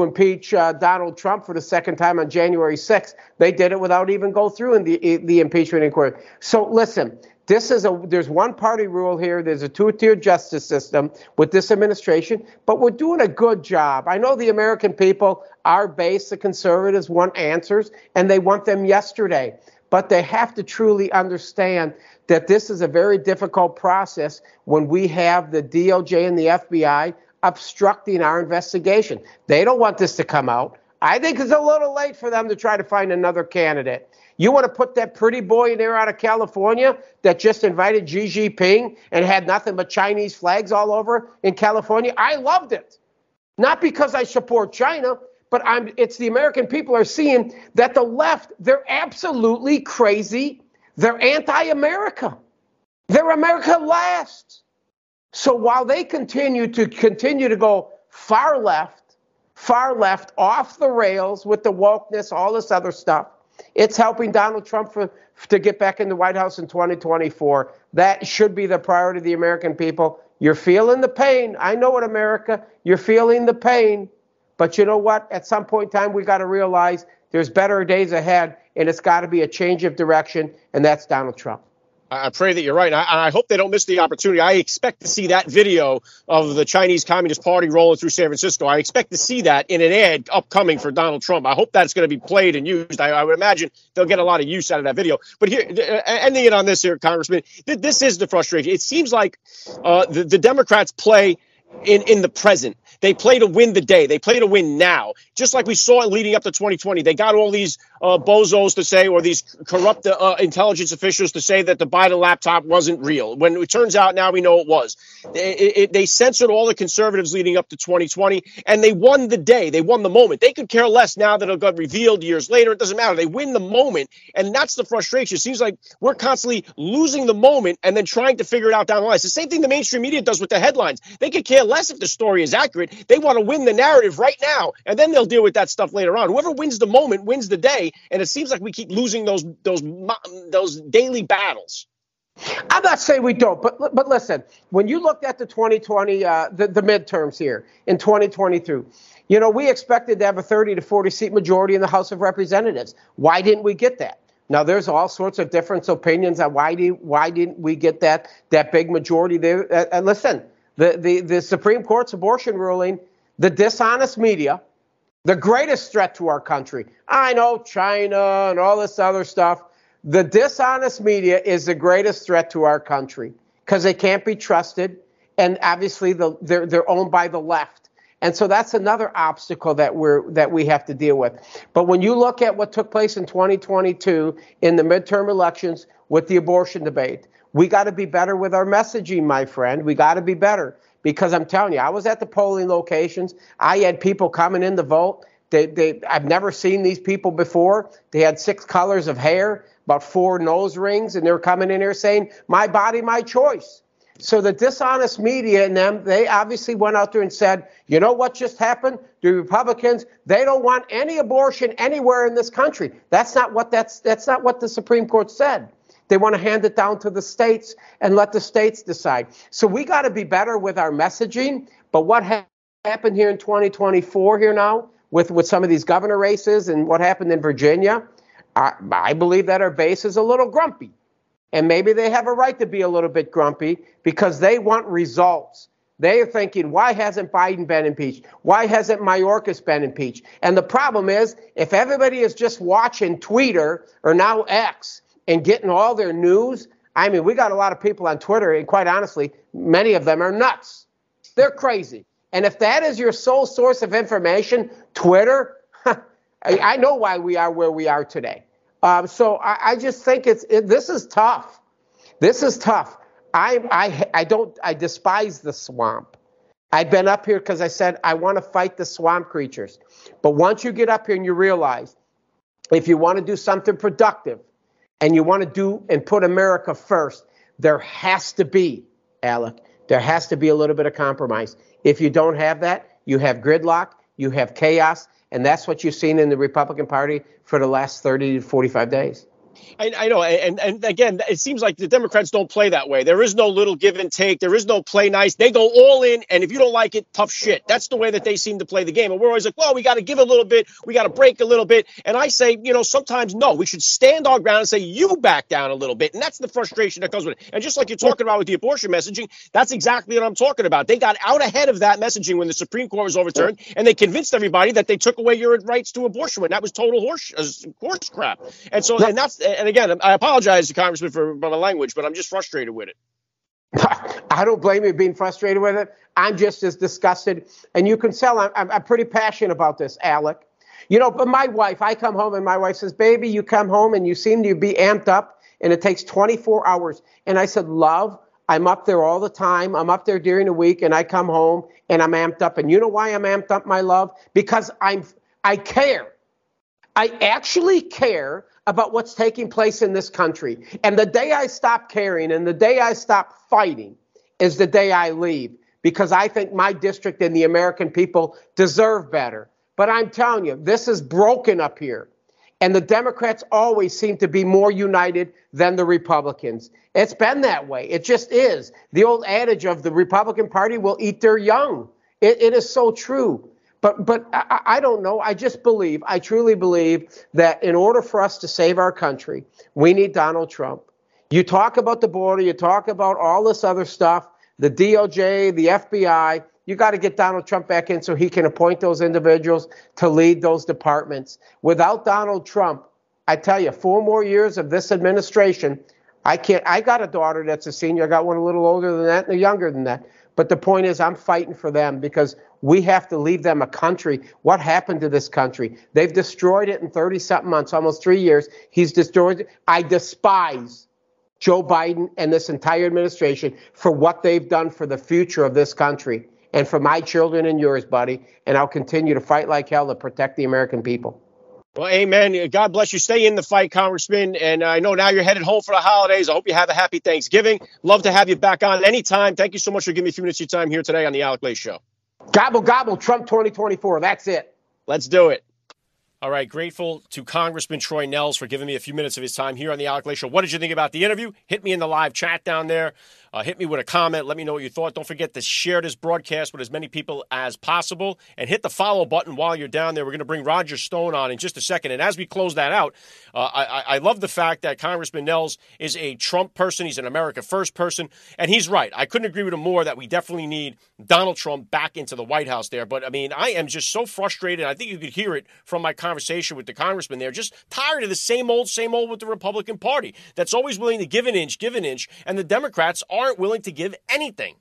impeach Donald Trump for the second time on January 6th. They did it without even go through in the impeachment inquiry. So listen. There's one party rule here. There's a 2-tier justice system with this administration, but we're doing a good job. I know the American people, our base, the conservatives, want answers, and they want them yesterday. But they have to truly understand that this is a very difficult process when we have the DOJ and the FBI obstructing our investigation. They don't want this to come out. I think it's a little late for them to try to find another candidate. You want to put that pretty boy in there out of California that just invited Xi Jinping and had nothing but Chinese flags all over in California? I loved it. Not because I support China, but it's the American people are seeing that the left, they're absolutely crazy. They're anti-America. They're America last. So while they continue to go far left, off the rails with the wokeness, all this other stuff, it's helping Donald Trump to get back in the White House in 2024. That should be the priority of the American people. You're feeling the pain. I know it, America. You're feeling the pain. But you know what? At some point in time, we got to realize there's better days ahead, and it's got to be a change of direction, and that's Donald Trump. I pray that you're right. I hope they don't miss the opportunity. I expect to see that video of the Chinese Communist Party rolling through San Francisco. I expect to see that in an ad upcoming for Donald Trump. I hope that's going to be played and used. I would imagine they'll get a lot of use out of that video. But here, ending it on this here, Congressman, this is the frustration. It seems like the Democrats play in the present. They play to win the day. They play to win now. Just like we saw leading up to 2020, they got all these bozos to say, or these corrupt intelligence officials to say that the Biden laptop wasn't real. When it turns out now we know it was. They censored all the conservatives leading up to 2020, and they won the day. They won the moment. They could care less now that it got revealed years later. It doesn't matter. They win the moment, and that's the frustration. It seems like we're constantly losing the moment and then trying to figure it out down the line. It's the same thing the mainstream media does with the headlines. They could care less if the story is accurate. They want to win the narrative right now, and then they'll deal with that stuff later on. Whoever wins the moment wins the day, and it seems like we keep losing those daily battles. I'm not saying we don't, but listen, when you looked at the 2020, the midterms here in 2022, you know, we expected to have a 30 to 40 seat majority in the House of Representatives. Why didn't we get that? Now, there's all sorts of different opinions on why didn't we get that big majority there. And listen, the Supreme Court's abortion ruling, the dishonest media, the greatest threat to our country. I know China and all this other stuff. The dishonest media is the greatest threat to our country because they can't be trusted. And obviously they're owned by the left. And so that's another obstacle that we have to deal with. But when you look at what took place in 2022 in the midterm elections with the abortion debate, we got to be better with our messaging, my friend. We got to be better because I'm telling you, I was at the polling locations. I had people coming in to vote. I've never seen these people before. They had 6 colors of hair, about 4 nose rings, and they were coming in here saying, my body, my choice. So the dishonest media and them, they obviously went out there and said, you know what just happened? The Republicans, they don't want any abortion anywhere in this country. That's not what the Supreme Court said. They want to hand it down to the states and let the states decide. So we got to be better with our messaging. But what happened here in 2024 here now with some of these governor races and what happened in Virginia, I believe that our base is a little grumpy. And maybe they have a right to be a little bit grumpy because they want results. They are thinking, why hasn't Biden been impeached? Why hasn't Mayorkas been impeached? And the problem is, if everybody is just watching Twitter or now X, and getting all their news. I mean, we got a lot of people on Twitter, and quite honestly, many of them are nuts. They're crazy. And if that is your sole source of information, Twitter, I know why we are where we are today. So I just think this is tough. This is tough. I despise the swamp. I've been up here because I said I want to fight the swamp creatures. But once you get up here and you realize if you want to do something productive, and you want to do and put America first, there has to be, Alec, there has to be a little bit of compromise. If you don't have that, you have gridlock, you have chaos, and that's what you've seen in the Republican Party for the last 30 to 45 days. I know. And again, it seems like the Democrats don't play that way. There is no little give and take. There is no play nice. They go all in. And if you don't like it, tough shit. That's the way that they seem to play the game. And we're always like, well, we got to give a little bit. We got to break a little bit. And I say, you know, sometimes, no, we should stand our ground and say, you back down a little bit. And that's the frustration that comes with it. And just like you're talking about with the abortion messaging, that's exactly what I'm talking about. They got out ahead of that messaging when the Supreme Court was overturned. And they convinced everybody that they took away your rights to abortion. When that was total horse crap. And so and that's. And again, I apologize to Congressman for my language, but I'm just frustrated with it. I don't blame you for being frustrated with it. I'm just as disgusted. And you can tell I'm pretty passionate about this, Alec. You know, but my wife, I come home and my wife says, baby, you come home and you seem to be amped up and it takes 24 hours. And I said, love, I'm up there all the time. I'm up there during the week and I come home and I'm amped up. And you know why I'm amped up, my love? Because I care. I actually care about what's taking place in this country. And the day I stop caring and the day I stop fighting is the day I leave, because I think my district and the American people deserve better. But I'm telling you, this is broken up here. And the Democrats always seem to be more united than the Republicans. It's been that way. It just is. The old adage of the Republican Party will eat their young. It is so true. But I don't know. I just believe, I truly believe that in order for us to save our country, we need Donald Trump. You talk about the border, you talk about all this other stuff, the DOJ, the FBI. You got to get Donald Trump back in so he can appoint those individuals to lead those departments. Without Donald Trump, I tell you, 4 more years of this administration, I can't. I got a daughter that's a senior. I got one a little older than that and a younger than that. But the point is, I'm fighting for them because we have to leave them a country. What happened to this country? They've destroyed it in 30-something months, almost 3 years. He's destroyed it. I despise Joe Biden and this entire administration for what they've done for the future of this country and for my children and yours, buddy. And I'll continue to fight like hell to protect the American people. Well, amen. God bless you. Stay in the fight, Congressman. And I know now you're headed home for the holidays. I hope you have a happy Thanksgiving. Love to have you back on anytime. Thank you so much for giving me a few minutes of your time here today on the Alec Blaze Show. Gobble, gobble, Trump 2024. That's it. Let's do it. All right. Grateful to Congressman Troy Nehls for giving me a few minutes of his time here on the Alec Blaze Show. What did you think about the interview? Hit me in the live chat down there. Hit me with a comment. Let me know what you thought. Don't forget to share this broadcast with as many people as possible. And hit the follow button while you're down there. We're going to bring Roger Stone on in just a second. And as we close that out, I love the fact that Congressman Nehls is a Trump person. He's an America First person. And he's right. I couldn't agree with him more that we definitely need Donald Trump back into the White House there. But, I mean, I am just so frustrated. I think you could hear it from my conversation with the congressman there. Just tired of the same old with the Republican Party that's always willing to give an inch, and the Democrats are aren't willing to give anything.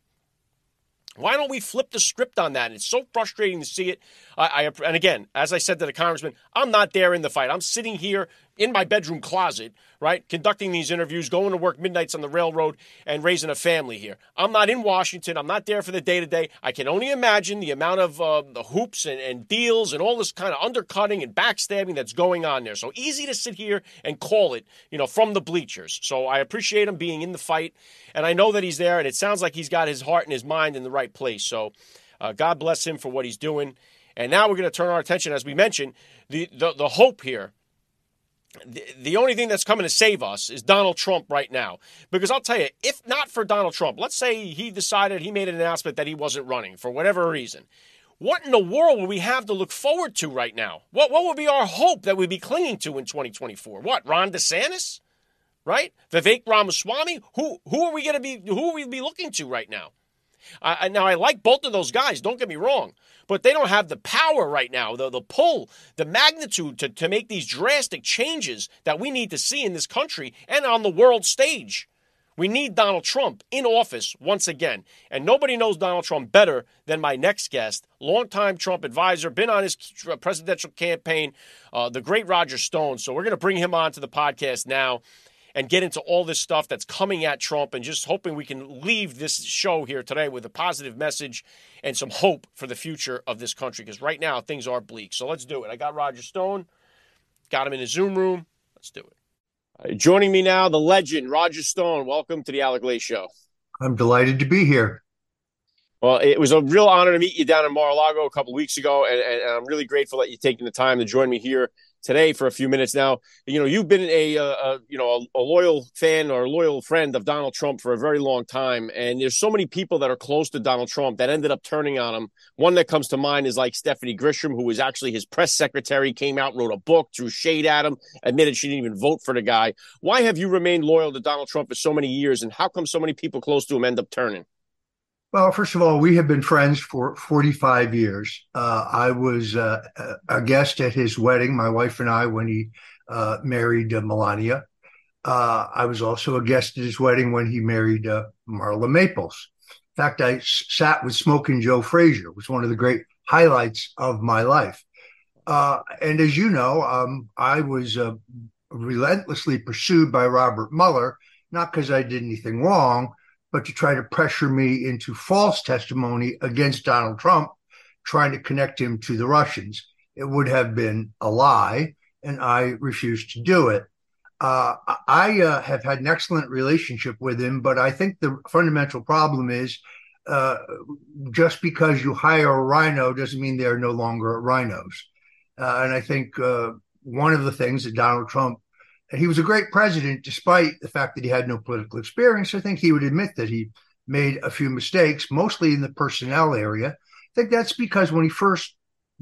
Why don't we flip the script on that? And it's so frustrating to see it. And again, as I said to the congressman, I'm not there in the fight. I'm sitting here in my bedroom closet, right, conducting these interviews, going to work midnights on the railroad and raising a family here. I'm not in Washington. I'm not there for the day-to-day. I can only imagine the amount of the hoops and deals and all this kind of undercutting and backstabbing that's going on there. So easy to sit here and call it, you know, from the bleachers. So I appreciate him being in the fight, and I know that he's there, and it sounds like he's got his heart and his mind in the right place. So God bless him for what he's doing. And now we're going to turn our attention, as we mentioned, the hope here. The only thing that's coming to save us is Donald Trump right now. Because I'll tell you, if not for Donald Trump, let's say he decided, he made an announcement that he wasn't running for whatever reason. What in the world would we have to look forward to right now? What would be our hope that we'd be clinging to in 2024? What, Ron DeSantis? Right? Vivek Ramaswamy? Who are we going to be, who will we be looking to right now? Now, I like both of those guys, don't get me wrong, but they don't have the power right now, the pull, the magnitude to make these drastic changes that we need to see in this country and on the world stage. We need Donald Trump in office once again, and nobody knows Donald Trump better than my next guest, longtime Trump advisor, been on his presidential campaign, the great Roger Stone. So we're going to bring him on to the podcast now and get into all this stuff that's coming at Trump, and just hoping we can leave this show here today with a positive message and some hope for the future of this country, because right now things are bleak. So let's do it. I got Roger Stone, got him in his Zoom room. Let's do it. Joining me now, the legend, Roger Stone. Welcome to the Alec Blaze Show. I'm delighted to be here. Well, it was a real honor to meet you down in Mar-a-Lago a couple of weeks ago, and I'm really grateful that you've taken the time to join me here today for a few minutes. Now, you know, you've been a loyal fan or a loyal friend of Donald Trump for a very long time. And there's so many people that are close to Donald Trump that ended up turning on him. One that comes to mind is like Stephanie Grisham, who was actually his press secretary, came out, wrote a book, threw shade at him, admitted she didn't even vote for the guy. Why have you remained loyal to Donald Trump for so many years? And how come so many people close to him end up turning? Well, first of all, we have been friends for 45 years. I was a guest at his wedding, my wife and I, when he married Melania. I was also a guest at his wedding when he married Marla Maples. In fact, I sat with Smokin' Joe Frazier. It was one of the great highlights of my life. And as you know, I was relentlessly pursued by Robert Mueller, not because I did anything wrong, but to try to pressure me into false testimony against Donald Trump, trying to connect him to the Russians. It would have been a lie, and I refused to do it. I have had an excellent relationship with him, but I think the fundamental problem is just because you hire a rhino doesn't mean they are no longer rhinos. And I think one of the things that Donald Trump, and he was a great president despite the fact that he had no political experience. I think he would admit that he made a few mistakes, mostly in the personnel area. I think that's because when he first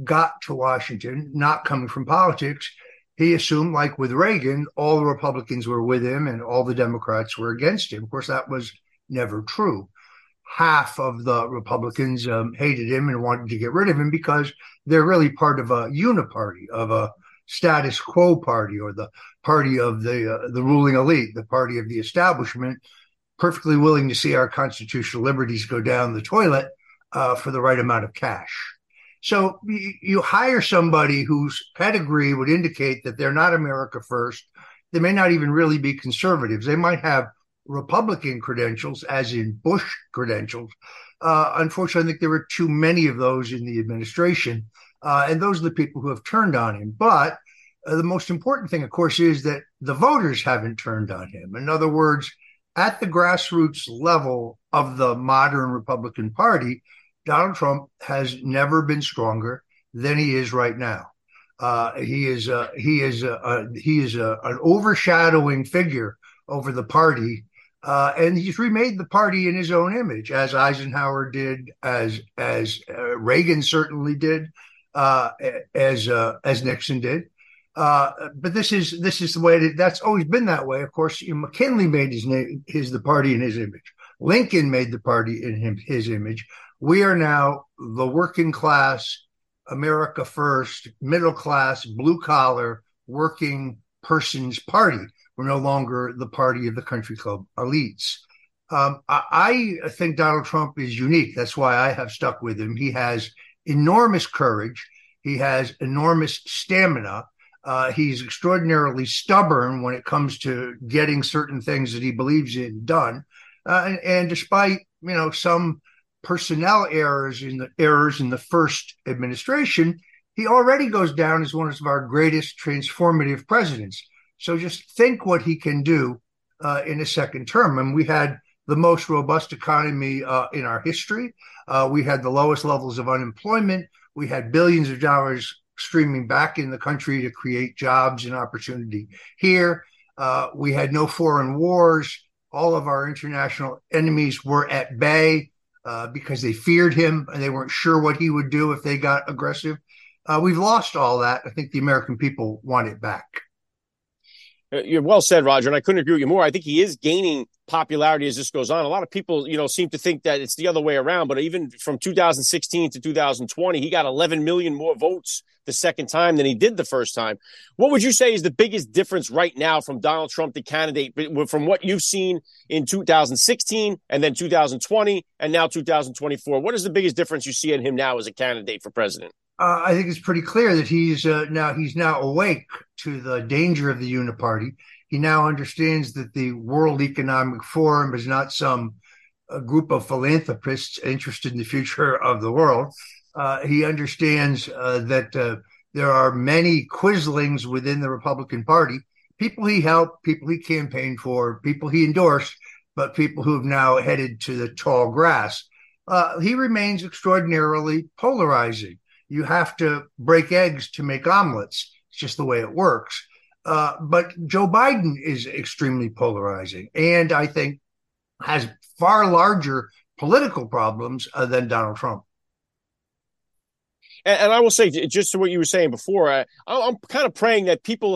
got to Washington, not coming from politics, he assumed, like with Reagan, all the Republicans were with him and all the Democrats were against him. Of course, that was never true. Half of the Republicans hated him and wanted to get rid of him because they're really part of a uniparty, of a status quo party, or the party of the ruling elite, the party of the establishment, perfectly willing to see our constitutional liberties go down the toilet for the right amount of cash. So you hire somebody whose pedigree would indicate that they're not America first. They may not even really be conservatives. They might have Republican credentials, as in Bush credentials. Unfortunately, I think there were too many of those in the administration. And those are the people who have turned on him. But the most important thing, of course, is that the voters haven't turned on him. In other words, at the grassroots level of the modern Republican Party, Donald Trump has never been stronger than he is right now. He is an overshadowing figure over the party, and he's remade the party in his own image, as Eisenhower did, as Reagan certainly did, as Nixon did. But this is the way that's always been that way. Of course, McKinley made the party in his image. Lincoln made the party in his image. We are now the working class, America first, middle class, blue collar, working person's party. We're no longer the party of the country club elites. I think Donald Trump is unique. That's why I have stuck with him. He has enormous courage. He has enormous stamina. He's extraordinarily stubborn when it comes to getting certain things that he believes in done. And despite, some personnel errors in the first administration, he already goes down as one of our greatest transformative presidents. So just think what he can do in a second term. And we had the most robust economy in our history. We had the lowest levels of unemployment. We had billions of dollars streaming back in the country to create jobs and opportunity here. We had no foreign wars. All of our international enemies were at bay. Because they feared him and they weren't sure what he would do if they got aggressive. We've lost all that. I think the American people want it back. You're well said, Roger, and I couldn't agree with you more. I think he is gaining popularity as this goes on. A lot of people, seem to think that it's the other way around, but even from 2016 to 2020, he got 11 million more votes the second time than he did the first time. What would you say is the biggest difference right now from Donald Trump, the candidate, from what you've seen in 2016 and then 2020 and now 2024? What is the biggest difference you see in him now as a candidate for president? I think it's pretty clear that he's now awake to the danger of the uniparty. He now understands that the World Economic Forum is not some group of philanthropists interested in the future of the world. He understands that there are many quislings within the Republican Party, people he helped, people he campaigned for, people he endorsed, but people who have now headed to the tall grass. He remains extraordinarily polarizing. You have to break eggs to make omelets. It's just the way it works. But Joe Biden is extremely polarizing and I think has far larger political problems than Donald Trump. And I will say, just to what you were saying before, I'm kind of praying that people,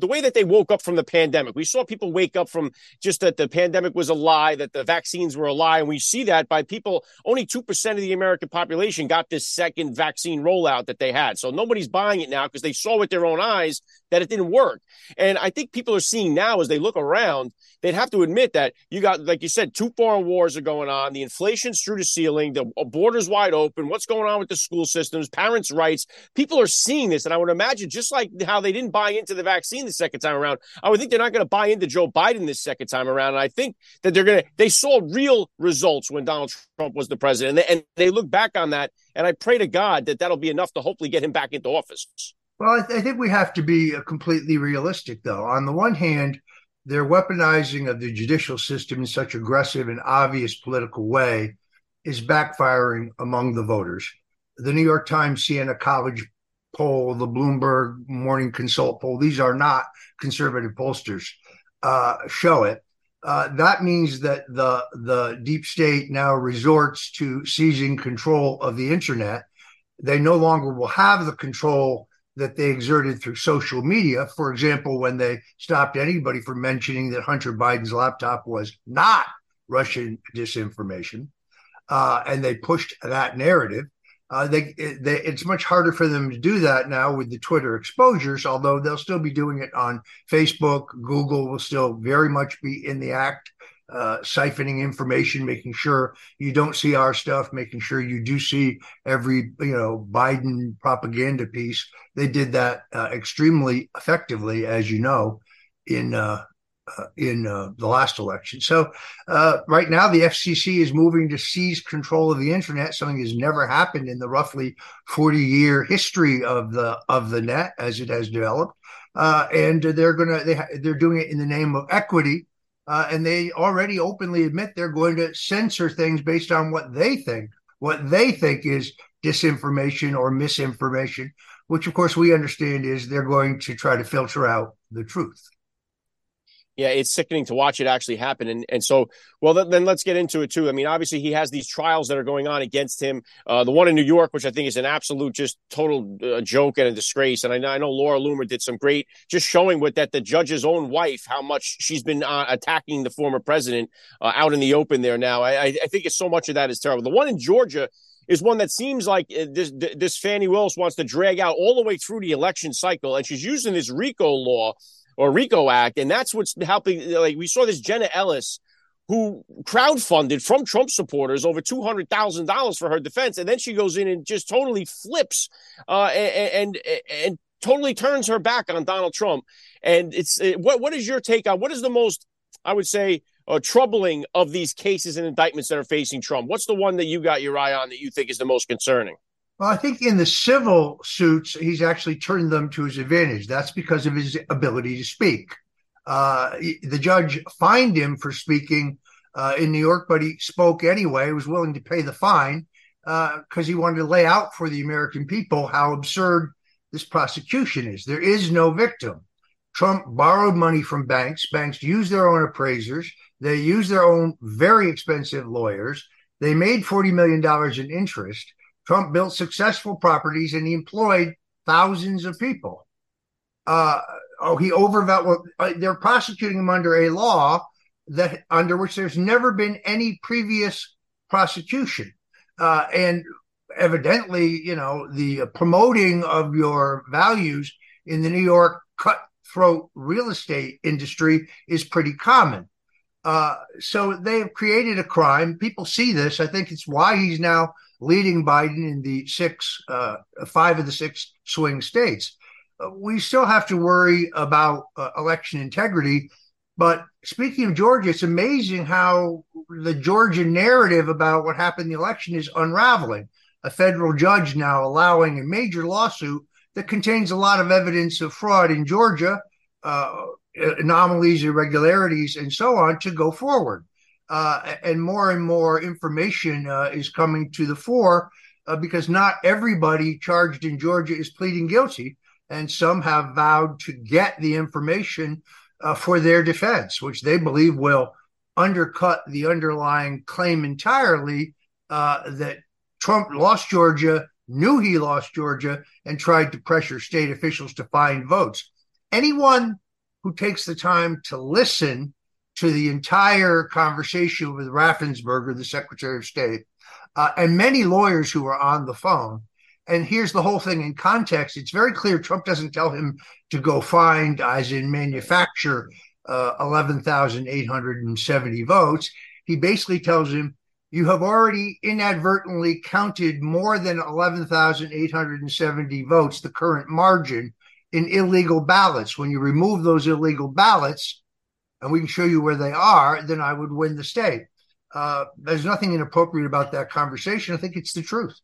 the way that they woke up from the pandemic, we saw people wake up from just that the pandemic was a lie, that the vaccines were a lie. And we see that by people, only 2% of the American population got this second vaccine rollout that they had. So nobody's buying it now because they saw with their own eyes that it didn't work. And I think people are seeing now as they look around, they'd have to admit that you got, like you said, two foreign wars are going on. The inflation's through the ceiling. The border's wide open. What's going on with the school systems, parents' rights? People are seeing this. And I would imagine just like how they didn't buy into the vaccine the second time around, I would think they're not going to buy into Joe Biden this second time around. And I think that they're going to, they saw real results when Donald Trump was the president. And they look back on that. And I pray to God that that'll be enough to hopefully get him back into office. Well, I think we have to be completely realistic, though. On the one hand, their weaponizing of the judicial system in such aggressive and obvious political way is backfiring among the voters. The New York Times Siena College poll, the Bloomberg Morning Consult poll, these are not conservative pollsters, show it. That means that the deep state now resorts to seizing control of the internet. They no longer will have the control that they exerted through social media. For example, when they stopped anybody from mentioning that Hunter Biden's laptop was not Russian disinformation, and they pushed that narrative, it's much harder for them to do that now with the Twitter exposures, although they'll still be doing it on Facebook. Google will still very much be in the act, siphoning information, making sure you don't see our stuff, making sure you do see every, Biden propaganda piece. They did that extremely effectively, as you know, in the last election. So right now, the FCC is moving to seize control of the internet, something that's never happened in the roughly 40-year history of the net as it has developed. And they're doing it in the name of equity. And they already openly admit they're going to censor things based on what they think is disinformation or misinformation, which, of course, we understand is they're going to try to filter out the truth. Yeah, it's sickening to watch it actually happen. And so, well, then let's get into it, too. I mean, obviously, he has these trials that are going on against him. The one in New York, which I think is an absolute just total joke and a disgrace. And I know Laura Loomer did some great just showing that the judge's own wife, how much she's been attacking the former president out in the open there now. I think it's so much of that is terrible. The one in Georgia is one that seems like this Fannie Willis wants to drag out all the way through the election cycle. And she's using this RICO law or RICO Act. And that's what's helping. Like we saw this Jenna Ellis, who crowdfunded from Trump supporters over $200,000 for her defense. And then she goes in and just totally flips and totally turns her back on Donald Trump. And it's what is your take on what is the most, I would say, troubling of these cases and indictments that are facing Trump? What's the one that you got your eye on that you think is the most concerning? Well, I think in the civil suits, he's actually turned them to his advantage. That's because of his ability to speak. The judge fined him for speaking in New York, but he spoke anyway. He was willing to pay the fine because he wanted to lay out for the American people how absurd this prosecution is. There is no victim. Trump borrowed money from banks. Banks used their own appraisers. They used their own very expensive lawyers. They made $40 million in interest. Trump built successful properties and he employed thousands of people. They're prosecuting him under a law that under which there's never been any previous prosecution. And evidently, the promoting of your values in the New York cutthroat real estate industry is pretty common. So they have created a crime. People see this. I think it's why he's now leading Biden in the five of the six swing states. We still have to worry about election integrity. But speaking of Georgia, it's amazing how the Georgia narrative about what happened in the election is unraveling. A federal judge now allowing a major lawsuit that contains a lot of evidence of fraud in Georgia, anomalies, irregularities, and so on to go forward. And more information is coming to the fore because not everybody charged in Georgia is pleading guilty. And some have vowed to get the information for their defense, which they believe will undercut the underlying claim entirely that Trump lost Georgia, knew he lost Georgia, and tried to pressure state officials to find votes. Anyone who takes the time to listen to the entire conversation with Raffensperger, the Secretary of State, and many lawyers who were on the phone, And here's the whole thing in context. It's very clear Trump doesn't tell him to go find, as in manufacture, 11,870 votes. He basically tells him, you have already inadvertently counted more than 11,870 votes, the current margin, in illegal ballots. When you remove those illegal ballots, and we can show you where they are, then I would win the state. There's nothing inappropriate about that conversation. I think it's the truth.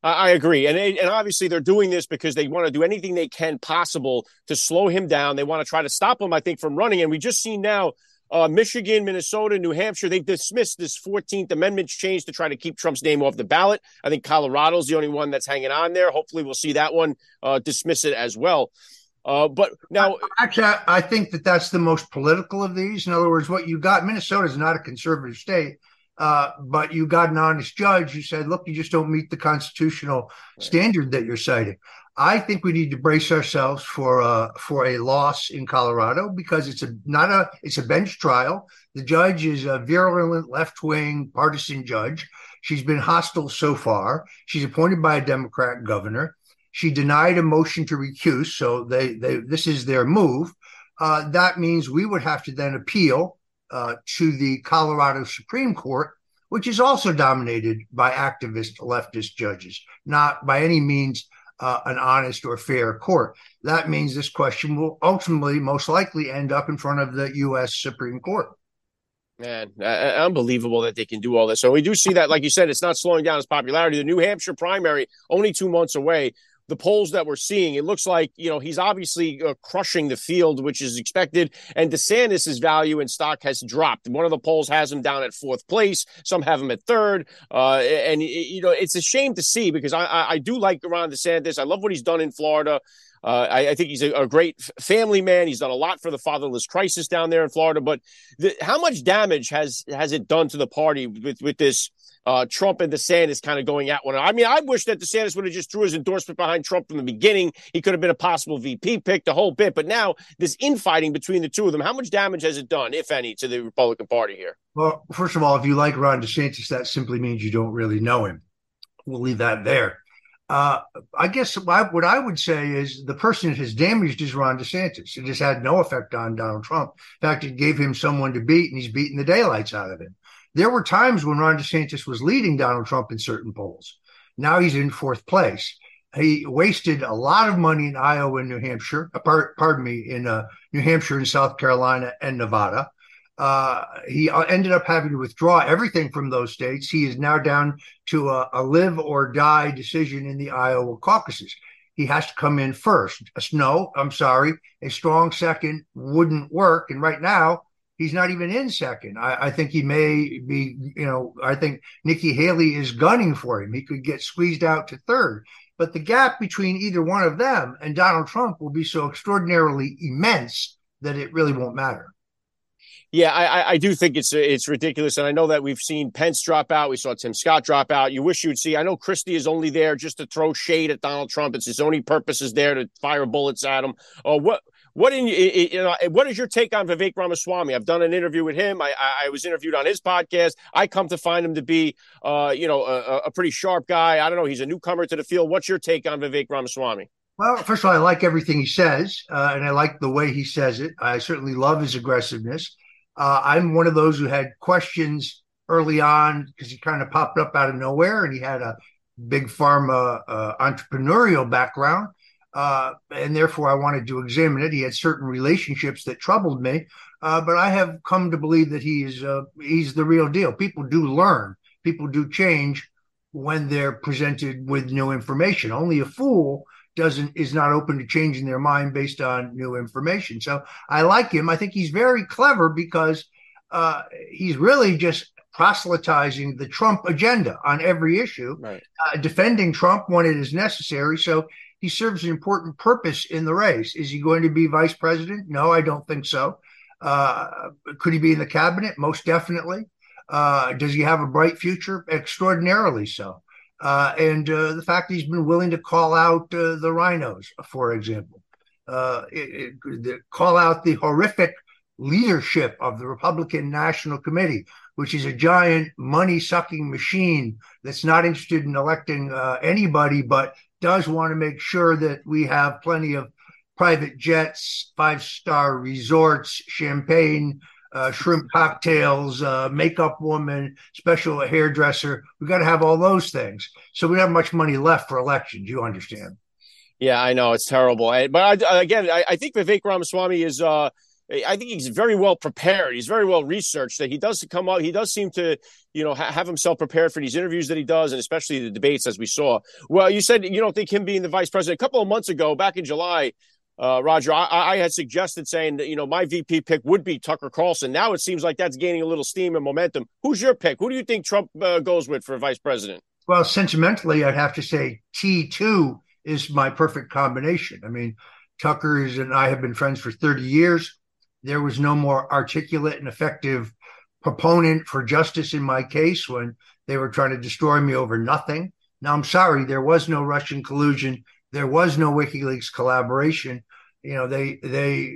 I agree. And obviously they're doing this because they want to do anything they can possible to slow him down. They want to try to stop him, I think, from running. And we just seen now Michigan, Minnesota, New Hampshire, they've dismissed this 14th Amendment change to try to keep Trump's name off the ballot. I think Colorado's the only one that's hanging on there. Hopefully we'll see that one dismiss it as well. But now, actually, I think that that's the most political of these. In other words, what you got, Minnesota is not a conservative state. But you got an honest judge who said, look, you just don't meet the constitutional standard that you're citing. I think we need to brace ourselves for a loss in Colorado because it's a bench trial. The judge is a virulent left-wing partisan judge. She's been hostile so far. She's appointed by a Democrat governor. She denied a motion to recuse, so this is their move. That means we would have to then appeal to the Colorado Supreme Court, which is also dominated by activist leftist judges, not by any means an honest or fair court. That means this question will ultimately, most likely, end up in front of the U.S. Supreme Court. Man, unbelievable that they can do all this. So we do see that, like you said, it's not slowing down his popularity. The New Hampshire primary, only 2 months away. The polls that we're seeing, it looks like, he's obviously crushing the field, which is expected. And DeSantis' value in stock has dropped. One of the polls has him down at fourth place. Some have him at third. And, it's a shame to see because I do like Ron DeSantis. I love what he's done in Florida. I think he's a great family man. He's done a lot for the fatherless crisis down there in Florida. But how much damage has it done to the party with this? Trump and DeSantis kind of going at one. I mean, I wish that DeSantis would have just threw his endorsement behind Trump from the beginning. He could have been a possible VP pick, the whole bit. But now this infighting between the two of them, how much damage has it done, if any, to the Republican Party here? Well, first of all, if you like Ron DeSantis, that simply means you don't really know him. We'll leave that there. I guess what I would say is the person that has damaged is Ron DeSantis. It has had no effect on Donald Trump. In fact, it gave him someone to beat, and he's beaten the daylights out of him. There were times when Ron DeSantis was leading Donald Trump in certain polls. Now he's in fourth place. He wasted a lot of money in Iowa and New Hampshire, in New Hampshire and South Carolina and Nevada. He ended up having to withdraw everything from those states. He is now down to a live or die decision in the Iowa caucuses. He has to come in first. A strong second wouldn't work. And right now, he's not even in second. I think he may be, I think Nikki Haley is gunning for him. He could get squeezed out to third. But the gap between either one of them and Donald Trump will be so extraordinarily immense that it really won't matter. Yeah, I do think it's ridiculous. And I know that we've seen Pence drop out. We saw Tim Scott drop out. You wish you'd see. I know Christie is only there just to throw shade at Donald Trump. It's his only purpose is there to fire bullets at him. What is your take on Vivek Ramaswamy? I've done an interview with him. I was interviewed on his podcast. I come to find him to be, a pretty sharp guy. I don't know. He's a newcomer to the field. What's your take on Vivek Ramaswamy? Well, first of all, I like everything he says, and I like the way he says it. I certainly love his aggressiveness. I'm one of those who had questions early on because he kind of popped up out of nowhere, and he had a big pharma entrepreneurial background. And therefore I wanted to examine it. He had certain relationships that troubled me, but I have come to believe that he's the real deal. People do learn, people do change when they're presented with new information. Only a fool is not open to changing their mind based on new information. So I like him. I think he's very clever because he's really just proselytizing the Trump agenda on every issue, right. Defending Trump when it is necessary. So he serves an important purpose in the race. Is he going to be vice president? No, I don't think so. Could he be in the cabinet? Most definitely. Does he have a bright future? Extraordinarily so. And the fact that he's been willing to call out the rhinos, for example, call out the horrific leadership of the Republican National Committee, which is a giant money-sucking machine that's not interested in electing anybody, but does want to make sure that we have plenty of private jets, five-star resorts, champagne, shrimp cocktails, makeup woman, special hairdresser. We've got to have all those things. So we don't have much money left for elections, you understand. Yeah, I know. It's terrible. But I think Vivek Ramaswamy is I think he's very well prepared. He's very well researched. That he does come up. He does seem to, have himself prepared for these interviews that he does, and especially the debates, as we saw. Well, you said you don't think him being the vice president. A couple of months ago, back in July, Roger, I had suggested saying that my VP pick would be Tucker Carlson. Now it seems like that's gaining a little steam and momentum. Who's your pick? Who do you think Trump goes with for vice president? Well, sentimentally, I'd have to say T2 is my perfect combination. I mean, Tucker and I have been friends for 30 years. There was no more articulate and effective proponent for justice in my case when they were trying to destroy me over nothing. Now, I'm sorry, there was no Russian collusion. There was no WikiLeaks collaboration. They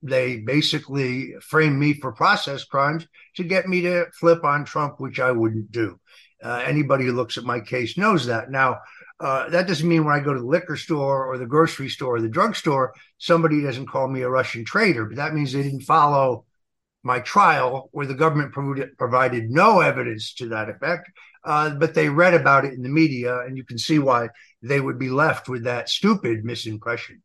basically framed me for process crimes to get me to flip on Trump, which I wouldn't do. Anybody who looks at my case knows that. Now, that doesn't mean when I go to the liquor store or the grocery store or the drugstore, somebody doesn't call me a Russian traitor. But that means they didn't follow my trial where the government provided no evidence to that effect. But they read about it in the media, and you can see why they would be left with that stupid misimpression.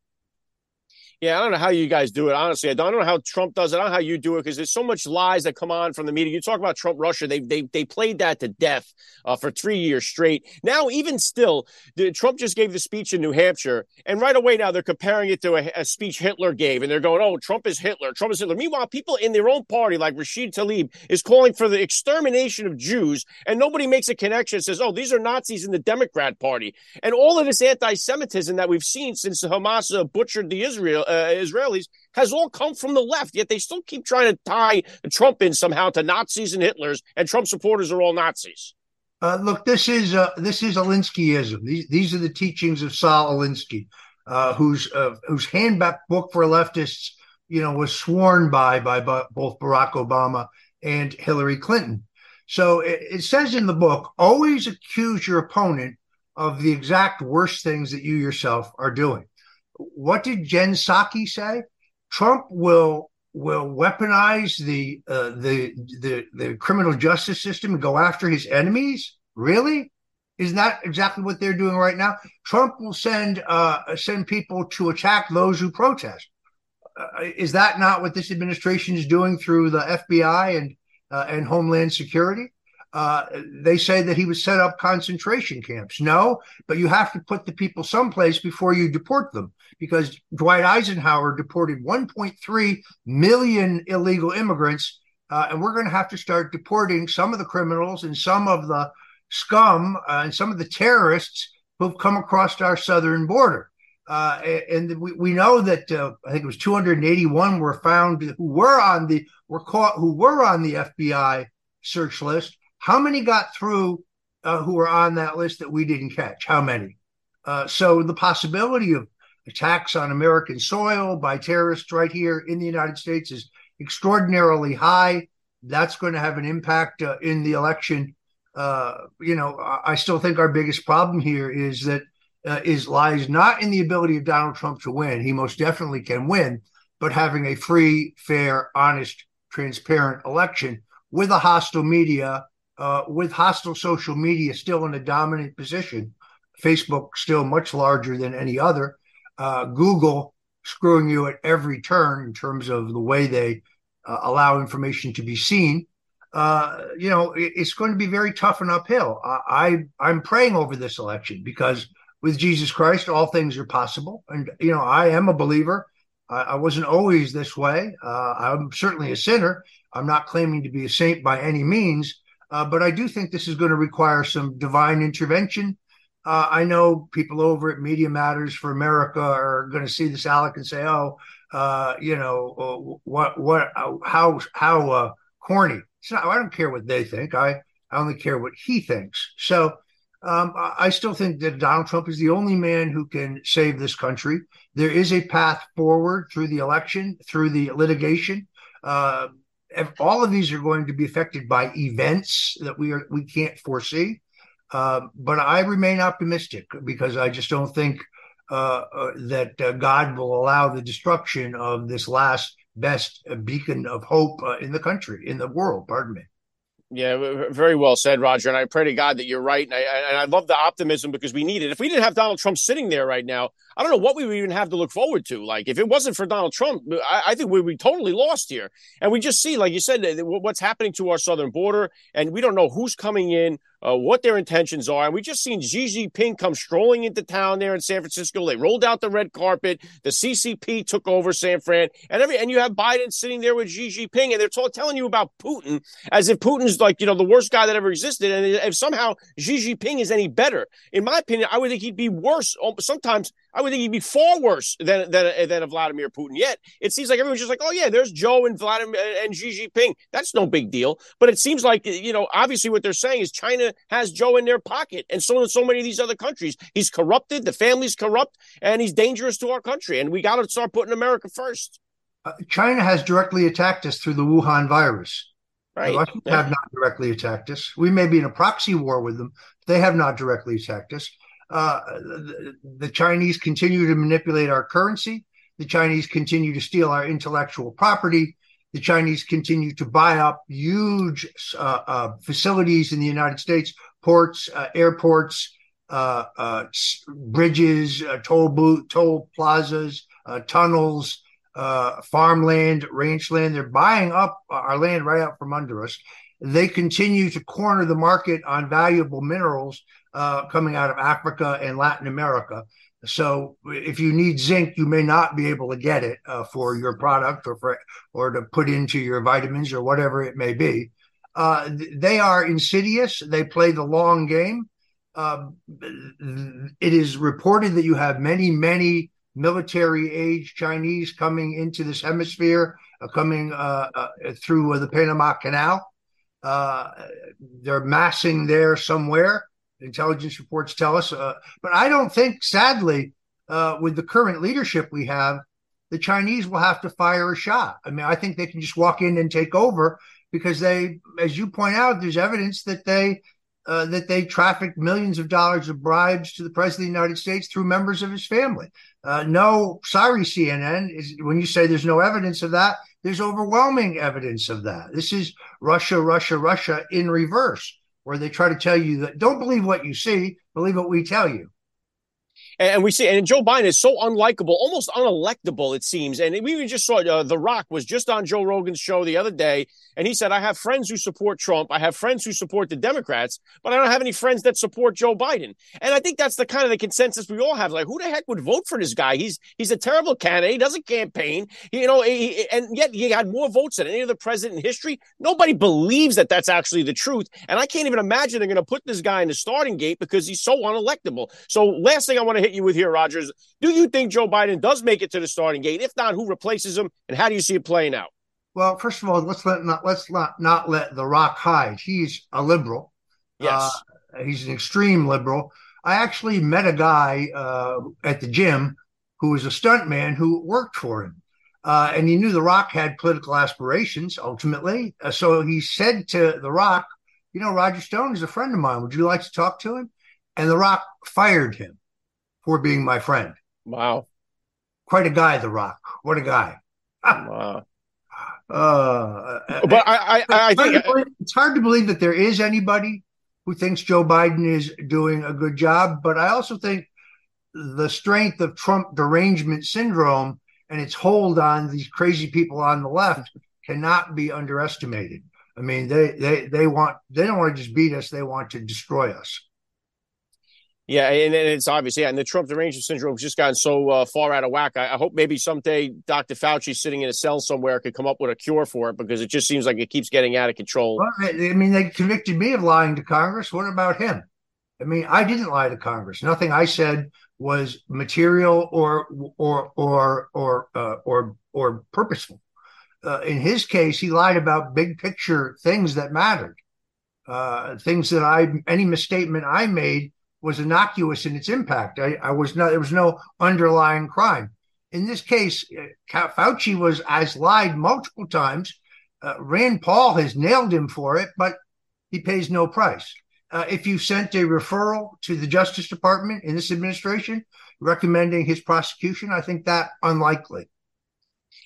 Yeah, I don't know how you guys do it, honestly. I don't know how Trump does it. I don't know how you do it because there's so much lies that come on from the media. You talk about Trump Russia. They played that to death for 3 years straight. Now, even still, Trump just gave the speech in New Hampshire. And right away now they're comparing it to a speech Hitler gave. And they're going, oh, Trump is Hitler. Trump is Hitler. Meanwhile, people in their own party like Rashid Tlaib is calling for the extermination of Jews. And nobody makes a connection and says, oh, these are Nazis in the Democrat Party. And all of this anti-Semitism that we've seen since Hamas butchered the Israelis has all come from the left, yet they still keep trying to tie Trump in somehow to Nazis and Hitlers, and Trump supporters are all Nazis. Look, this is Alinskyism. These are the teachings of Saul Alinsky, whose handbook book for leftists, was sworn by both Barack Obama and Hillary Clinton. So it says in the book, always accuse your opponent of the exact worst things that you yourself are doing. What did Jen Psaki say? Trump will weaponize the criminal justice system and go after his enemies. Really? Isn't that exactly what they're doing right now? Trump will send people to attack those who protest. Is that not what this administration is doing through the FBI and Homeland Security? They say that he would set up concentration camps. No, but you have to put the people someplace before you deport them, because Dwight Eisenhower deported 1.3 million illegal immigrants, and we're going to have to start deporting some of the criminals and some of the scum and some of the terrorists who've come across our southern border. And we know that I think it was 281 were found who were on the FBI search list. How many got through who were on that list that we didn't catch? How many? So the possibility of attacks on American soil by terrorists right here in the United States is extraordinarily high. That's going to have an impact in the election. I still think our biggest problem here is that lies not in the ability of Donald Trump to win. He most definitely can win, but having a free, fair, honest, transparent election with a hostile media, with hostile social media still in a dominant position, Facebook still much larger than any other, Google screwing you at every turn in terms of the way they allow information to be seen, it's going to be very tough and uphill. I'm praying over this election because with Jesus Christ, all things are possible. And, I am a believer. I wasn't always this way. I'm certainly a sinner. I'm not claiming to be a saint by any means. But I do think this is going to require some divine intervention. I know people over at Media Matters for America are going to see this, Alec, and say, how corny. It's not, I don't care what they think. I only care what he thinks. So I still think that Donald Trump is the only man who can save this country. There is a path forward through the election, through the litigation. All of these are going to be affected by events that we can't foresee. But I remain optimistic because I just don't think that God will allow the destruction of this last best beacon of hope in the country, in the world. Pardon me. Yeah, very well said, Roger. And I pray to God that you're right. And I love the optimism because we need it. If we didn't have Donald Trump sitting there right now, I don't know what we would even have to look forward to. Like, if it wasn't for Donald Trump, I think we'd be totally lost here. And we just see, like you said, what's happening to our southern border. And we don't know who's coming in, what their intentions are. And we just seen Xi Jinping come strolling into town there in San Francisco. They rolled out the red carpet. The CCP took over San Fran. And you have Biden sitting there with Xi Jinping. And they're telling you about Putin as if Putin's like, the worst guy that ever existed. And if somehow Xi Jinping is any better, in my opinion, I would think he'd be worse. Sometimes I would think he'd be far worse than a Vladimir Putin. Yet it seems like everyone's just like, oh, yeah, there's Joe and Vladimir and Xi Jinping. That's no big deal. But it seems like, obviously what they're saying is China has Joe in their pocket. And so many of these other countries, he's corrupted. The family's corrupt and he's dangerous to our country. And we got to start putting America first. China has directly attacked us through the Wuhan virus. Right. The Russians have not directly attacked us. We may be in a proxy war with them. They have not directly attacked us. The Chinese continue to manipulate our currency. The Chinese continue to steal our intellectual property. The Chinese continue to buy up huge facilities in the United States, ports, airports, bridges, toll plazas, tunnels, farmland, ranchland. They're buying up our land right out from under us. They continue to corner the market on valuable minerals coming out of Africa and Latin America. So if you need zinc, you may not be able to get it for your product or to put into your vitamins or whatever it may be. They are insidious. They play the long game. It is reported that you have many, many military-age Chinese coming into this hemisphere, through the Panama Canal. They're massing there somewhere. Intelligence reports tell us. But I don't think, sadly, with the current leadership we have, the Chinese will have to fire a shot. I mean, I think they can just walk in and take over because they, as you point out, there's evidence that they trafficked millions of dollars of bribes to the president of the United States through members of his family. No, sorry, CNN. When you say there's no evidence of that, there's overwhelming evidence of that. This is Russia, Russia, Russia in reverse, where they try to tell you that don't believe what you see, believe what we tell you. And we see, and Joe Biden is so unlikable, almost unelectable, it seems. And we even just saw The Rock was just on Joe Rogan's show the other day. And he said, I have friends who support Trump. I have friends who support the Democrats, but I don't have any friends that support Joe Biden. And I think that's the kind of the consensus we all have. Like, who the heck would vote for this guy? He's a terrible candidate. He doesn't campaign, and yet he had more votes than any other president in history. Nobody believes that that's actually the truth. And I can't even imagine they're going to put this guy in the starting gate because he's so unelectable. So last thing I want to hit you with here, Rogers, do you think Joe Biden does make it to the starting gate? If not, who replaces him? And how do you see it playing out? Well, first of all, let's not let The Rock hide. He's a liberal. Yes, he's an extreme liberal. I actually met a guy at the gym who was a stuntman who worked for him, and he knew The Rock had political aspirations. Ultimately, so he said to The Rock, Roger Stone is a friend of mine. Would you like to talk to him? And The Rock fired him for being my friend. Wow, quite a guy, The Rock. What a guy! Wow. But I think it's hard to believe that there is anybody who thinks Joe Biden is doing a good job. But I also think the strength of Trump derangement syndrome and its hold on these crazy people on the left cannot be underestimated. I mean, they don't want to just beat us; they want to destroy us. Yeah, and it's obvious. Yeah, and the Trump derangement syndrome has just gotten so far out of whack. I hope maybe someday Dr. Fauci sitting in a cell somewhere could come up with a cure for it because it just seems like it keeps getting out of control. Well, I mean, they convicted me of lying to Congress. What about him? I mean, I didn't lie to Congress. Nothing I said was material or purposeful. In his case, he lied about big picture things that mattered, things that any misstatement I made was innocuous in its impact. There was no underlying crime. In this case, Fauci has lied multiple times. Rand Paul has nailed him for it, but he pays no price. If you sent a referral to the Justice Department in this administration recommending his prosecution, I think that unlikely.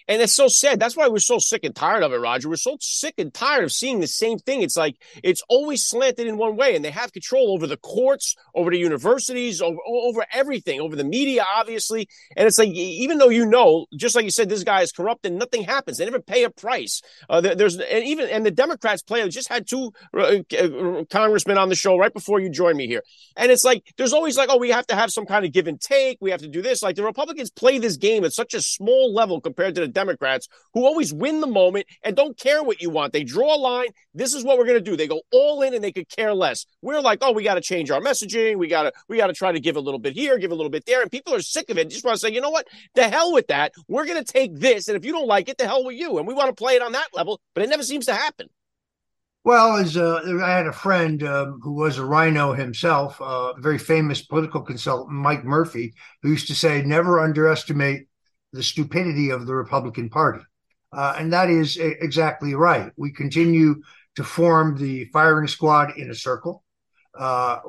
And it's so sad. That's why we're so sick and tired of it, Roger. We're so sick and tired of seeing the same thing. It's like it's always slanted in one way, and they have control over the courts, over the universities, over everything, over the media, obviously. And it's like, even though, just like you said, this guy is corrupt and nothing happens. They never pay a price. And the Democrats play. I just had two congressmen on the show right before you joined me here. And it's like there's always like, oh, we have to have some kind of give and take. We have to do this. Like the Republicans play this game at such a small level compared to the Democrats, who always win the moment and don't care what you want. They draw a line. This is what we're going to do. They go all in and they could care less. We're like, oh, we got to change our messaging. We got to try to give a little bit here, give a little bit there. And people are sick of it. Just want to say, you know what? The hell with that. We're going to take this. And if you don't like it, the hell with you. And we want to play it on that level. But it never seems to happen. Well, I had a friend who was a rhino himself, a very famous political consultant, Mike Murphy, who used to say, never underestimate the stupidity of the Republican Party. And that is exactly right. We continue to form the firing squad in a circle. The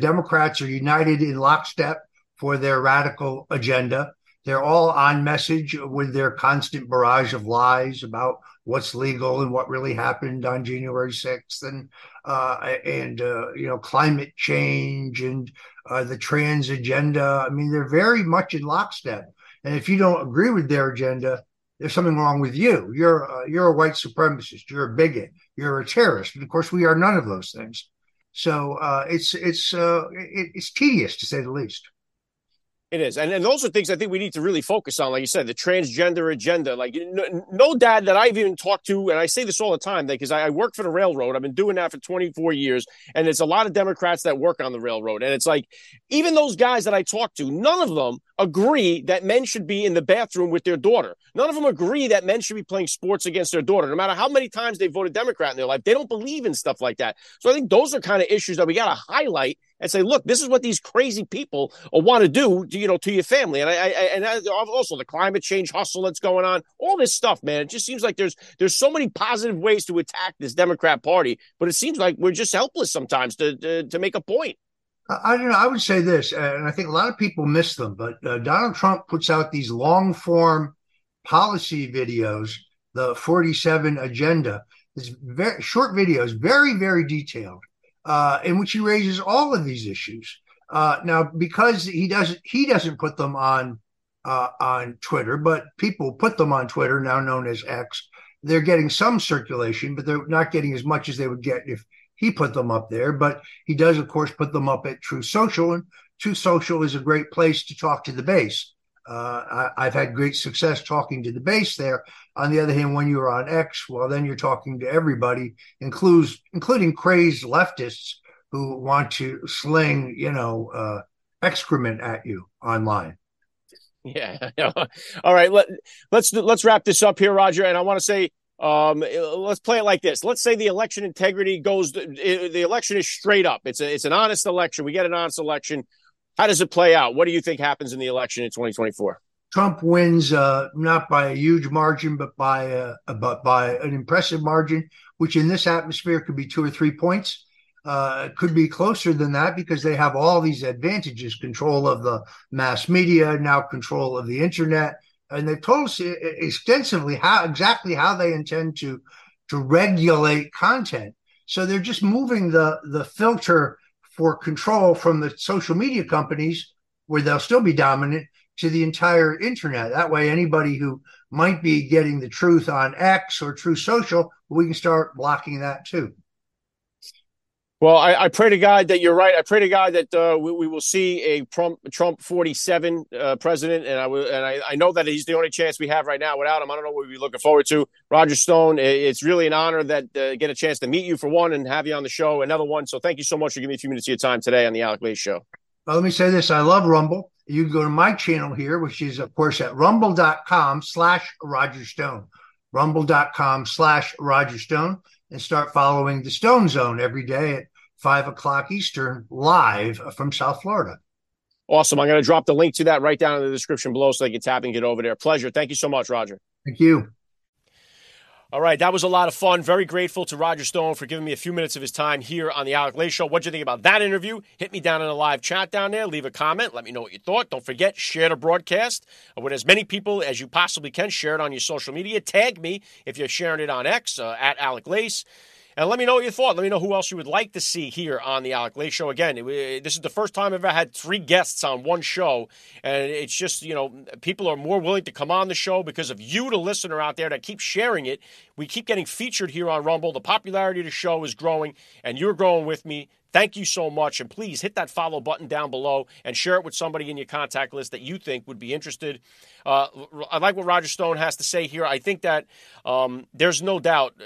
Democrats are united in lockstep for their radical agenda. They're all on message with their constant barrage of lies about what's legal and what really happened on January 6th and climate change and the trans agenda. I mean, they're very much in lockstep. And if you don't agree with their agenda, there's something wrong with you. You're a white supremacist. You're a bigot. You're a terrorist. And of course, we are none of those things. So it's tedious, to say the least. It is. And those are things I think we need to really focus on. Like you said, the transgender agenda, like no dad that I've even talked to. And I say this all the time because I work for the railroad. I've been doing that for 24 years. And it's a lot of Democrats that work on the railroad. And it's like even those guys that I talk to, none of them agree that men should be in the bathroom with their daughter. None of them agree that men should be playing sports against their daughter. No matter how many times they voted Democrat in their life, they don't believe in stuff like that. So I think those are kind of issues that we got to highlight and say, look, this is what these crazy people want to do, to your family. And also the climate change hustle that's going on, all this stuff, man. It just seems like there's so many positive ways to attack this Democrat Party, but it seems like we're just helpless sometimes to make a point. I don't know. I would say this, and I think a lot of people miss them, but Donald Trump puts out these long form policy videos, the 47 agenda, these very short videos, very, very detailed, in which he raises all of these issues. Now, because he doesn't put them on Twitter, but people put them on Twitter, now known as X. They're getting some circulation, but they're not getting as much as they would get if he put them up there. But he does, of course, put them up at Truth Social, and Truth Social is a great place to talk to the base. I've had great success talking to the base there. On the other hand, when you're on X, well, then you're talking to everybody, including crazed leftists who want to sling, excrement at you online. Yeah. All right. Let's wrap this up here, Roger. And I want to say, let's play it like this. Let's say the election integrity goes. The election is straight up. It's an honest election. We get an honest election. How does it play out? What do you think happens in the election in 2024? Trump wins not by a huge margin, but by an impressive margin, which in this atmosphere could be 2 or 3 points. Could be closer than that because they have all these advantages: control of the mass media, now control of the internet, and they told us extensively how they intend to regulate content. So they're just moving the filter for control from the social media companies, where they'll still be dominant, to the entire internet. That way, anybody who might be getting the truth on X or Truth Social, we can start blocking that too. Well, I pray to God that you're right. I pray to God that we will see a Trump 47 president. And I know that he's the only chance we have right now. Without him, I don't know what we'd be looking forward to. Roger Stone, it's really an honor that get a chance to meet you for one and have you on the show, another one. So thank you so much for giving me a few minutes of your time today on the Alec Lays Show. Well, let me say this. I love Rumble. You can go to my channel here, which is, of course, at rumble.com/Roger Stone. rumble.com/Roger Stone. And start following the Stone Zone every day at 5 o'clock Eastern live from South Florida. Awesome. I'm going to drop the link to that right down in the description below so they can tap and get over there. Pleasure. Thank you so much, Roger. Thank you. All right. That was a lot of fun. Very grateful to Roger Stone for giving me a few minutes of his time here on the Alec Lay Show. What'd you think about that interview? Hit me down in a live chat down there. Leave a comment. Let me know what you thought. Don't forget, share the broadcast with as many people as you possibly can. Share it on your social media. Tag me if you're sharing it on X, at Alec Lace. And let me know what you thought. Let me know who else you would like to see here on the Alec Lay Show. Again, this is the first time I've ever had three guests on one show. And it's just, you know, people are more willing to come on the show because of you, the listener out there, that keep sharing it. We keep getting featured here on Rumble. The popularity of the show is growing, and you're growing with me. Thank you so much. And please hit that follow button down below and share it with somebody in your contact list that you think would be interested. I like what Roger Stone has to say here. I think that there's no doubt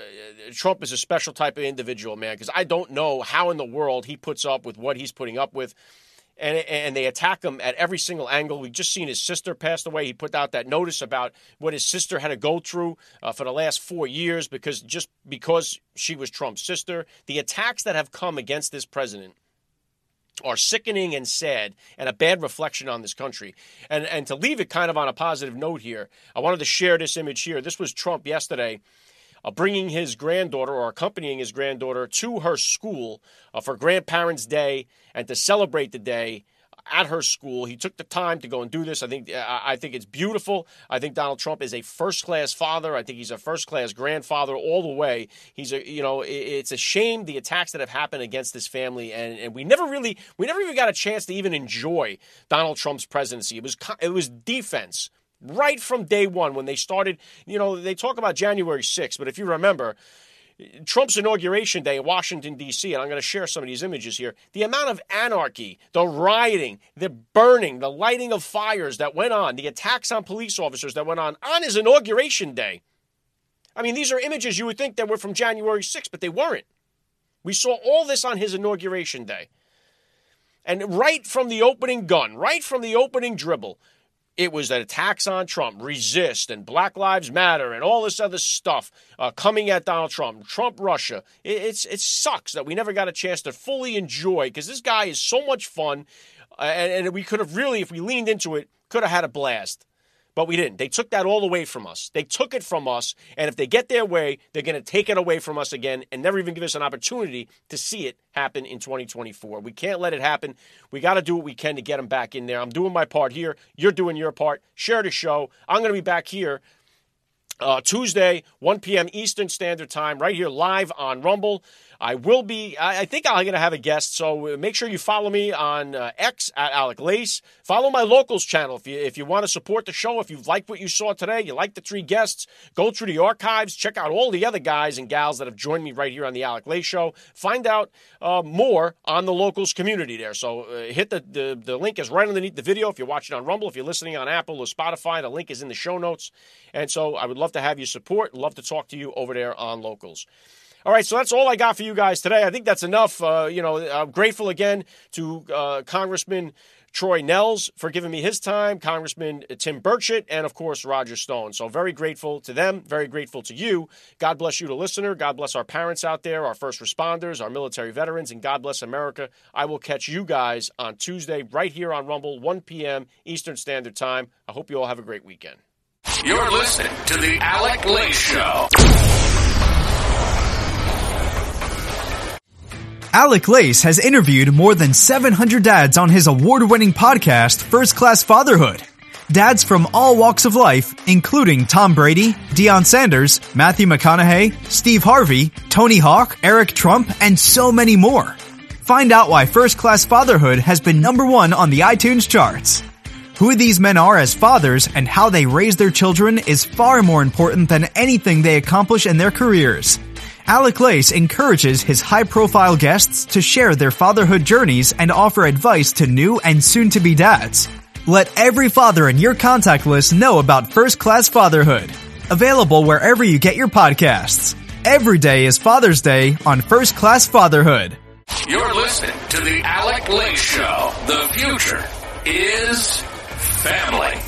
Trump is a special type of individual, man, because I don't know how in the world he puts up with what he's putting up with. And they attack him at every single angle. We've just seen his sister passed away. He put out that notice about what his sister had to go through for the last 4 years because she was Trump's sister. The attacks that have come against this president are sickening and sad and a bad reflection on this country. And to leave it kind of on a positive note here, I wanted to share this image here. This was Trump yesterday. Bringing his granddaughter or accompanying his granddaughter to her school for Grandparents' Day and to celebrate the day at her school. He took the time to go and do this. I think it's beautiful. I think Donald Trump is a first-class father. I think he's a first-class grandfather all the way. It's a shame the attacks that have happened against this family, and we never even got a chance to even enjoy Donald Trump's presidency. It was defense. Right from day one when they started, they talk about January 6th, but if you remember, Trump's inauguration day in Washington, D.C., and I'm going to share some of these images here, the amount of anarchy, the rioting, the burning, the lighting of fires that went on, the attacks on police officers that went on his inauguration day. I mean, these are images you would think that were from January 6th, but they weren't. We saw all this on his inauguration day. And right from the opening gun, right from the opening dribble, it was that attacks on Trump, resist, and Black Lives Matter, and all this other stuff coming at Donald Trump, Trump Russia. It sucks that we never got a chance to fully enjoy, because this guy is so much fun, and we could have really, if we leaned into it, could have had a blast. But we didn't. They took that all away from us. They took it from us, and if they get their way, they're going to take it away from us again and never even give us an opportunity to see it happen in 2024. We can't let it happen. We got to do what we can to get them back in there. I'm doing my part here. You're doing your part. Share the show. I'm going to be back here Tuesday, 1 p.m. Eastern Standard Time, right here live on Rumble. I think I'm going to have a guest, so make sure you follow me on X at Alec Lace. Follow my Locals channel if you want to support the show. If you liked what you saw today, you liked the three guests, go through the archives, check out all the other guys and gals that have joined me right here on the Alec Lace Show. Find out more on the Locals community there. So hit the link is right underneath the video if you're watching on Rumble. If you're listening on Apple or Spotify, the link is in the show notes. And so I would love to have you support. Love to talk to you over there on Locals. All right, so that's all I got for you guys today. I think that's enough. I'm grateful again to Congressman Troy Nehls for giving me his time, Congressman Tim Burchett, and, of course, Roger Stone. So very grateful to them, very grateful to you. God bless you, the listener. God bless our parents out there, our first responders, our military veterans, and God bless America. I will catch you guys on Tuesday right here on Rumble, 1 p.m. Eastern Standard Time. I hope you all have a great weekend. You're listening to The Alec Lay Show. Alec Lace has interviewed more than 700 dads on his award-winning podcast, First Class Fatherhood. Dads from all walks of life, including Tom Brady, Deion Sanders, Matthew McConaughey, Steve Harvey, Tony Hawk, Eric Trump, and so many more. Find out why First Class Fatherhood has been #1 on the iTunes charts. Who these men are as fathers and how they raise their children is far more important than anything they accomplish in their careers. Alec Lace encourages his high-profile guests to share their fatherhood journeys and offer advice to new and soon-to-be dads. Let every father in your contact list know about First Class Fatherhood. Available wherever you get your podcasts. Every day is Father's Day on First Class Fatherhood. You're listening to The Alec Lace Show. The future is family.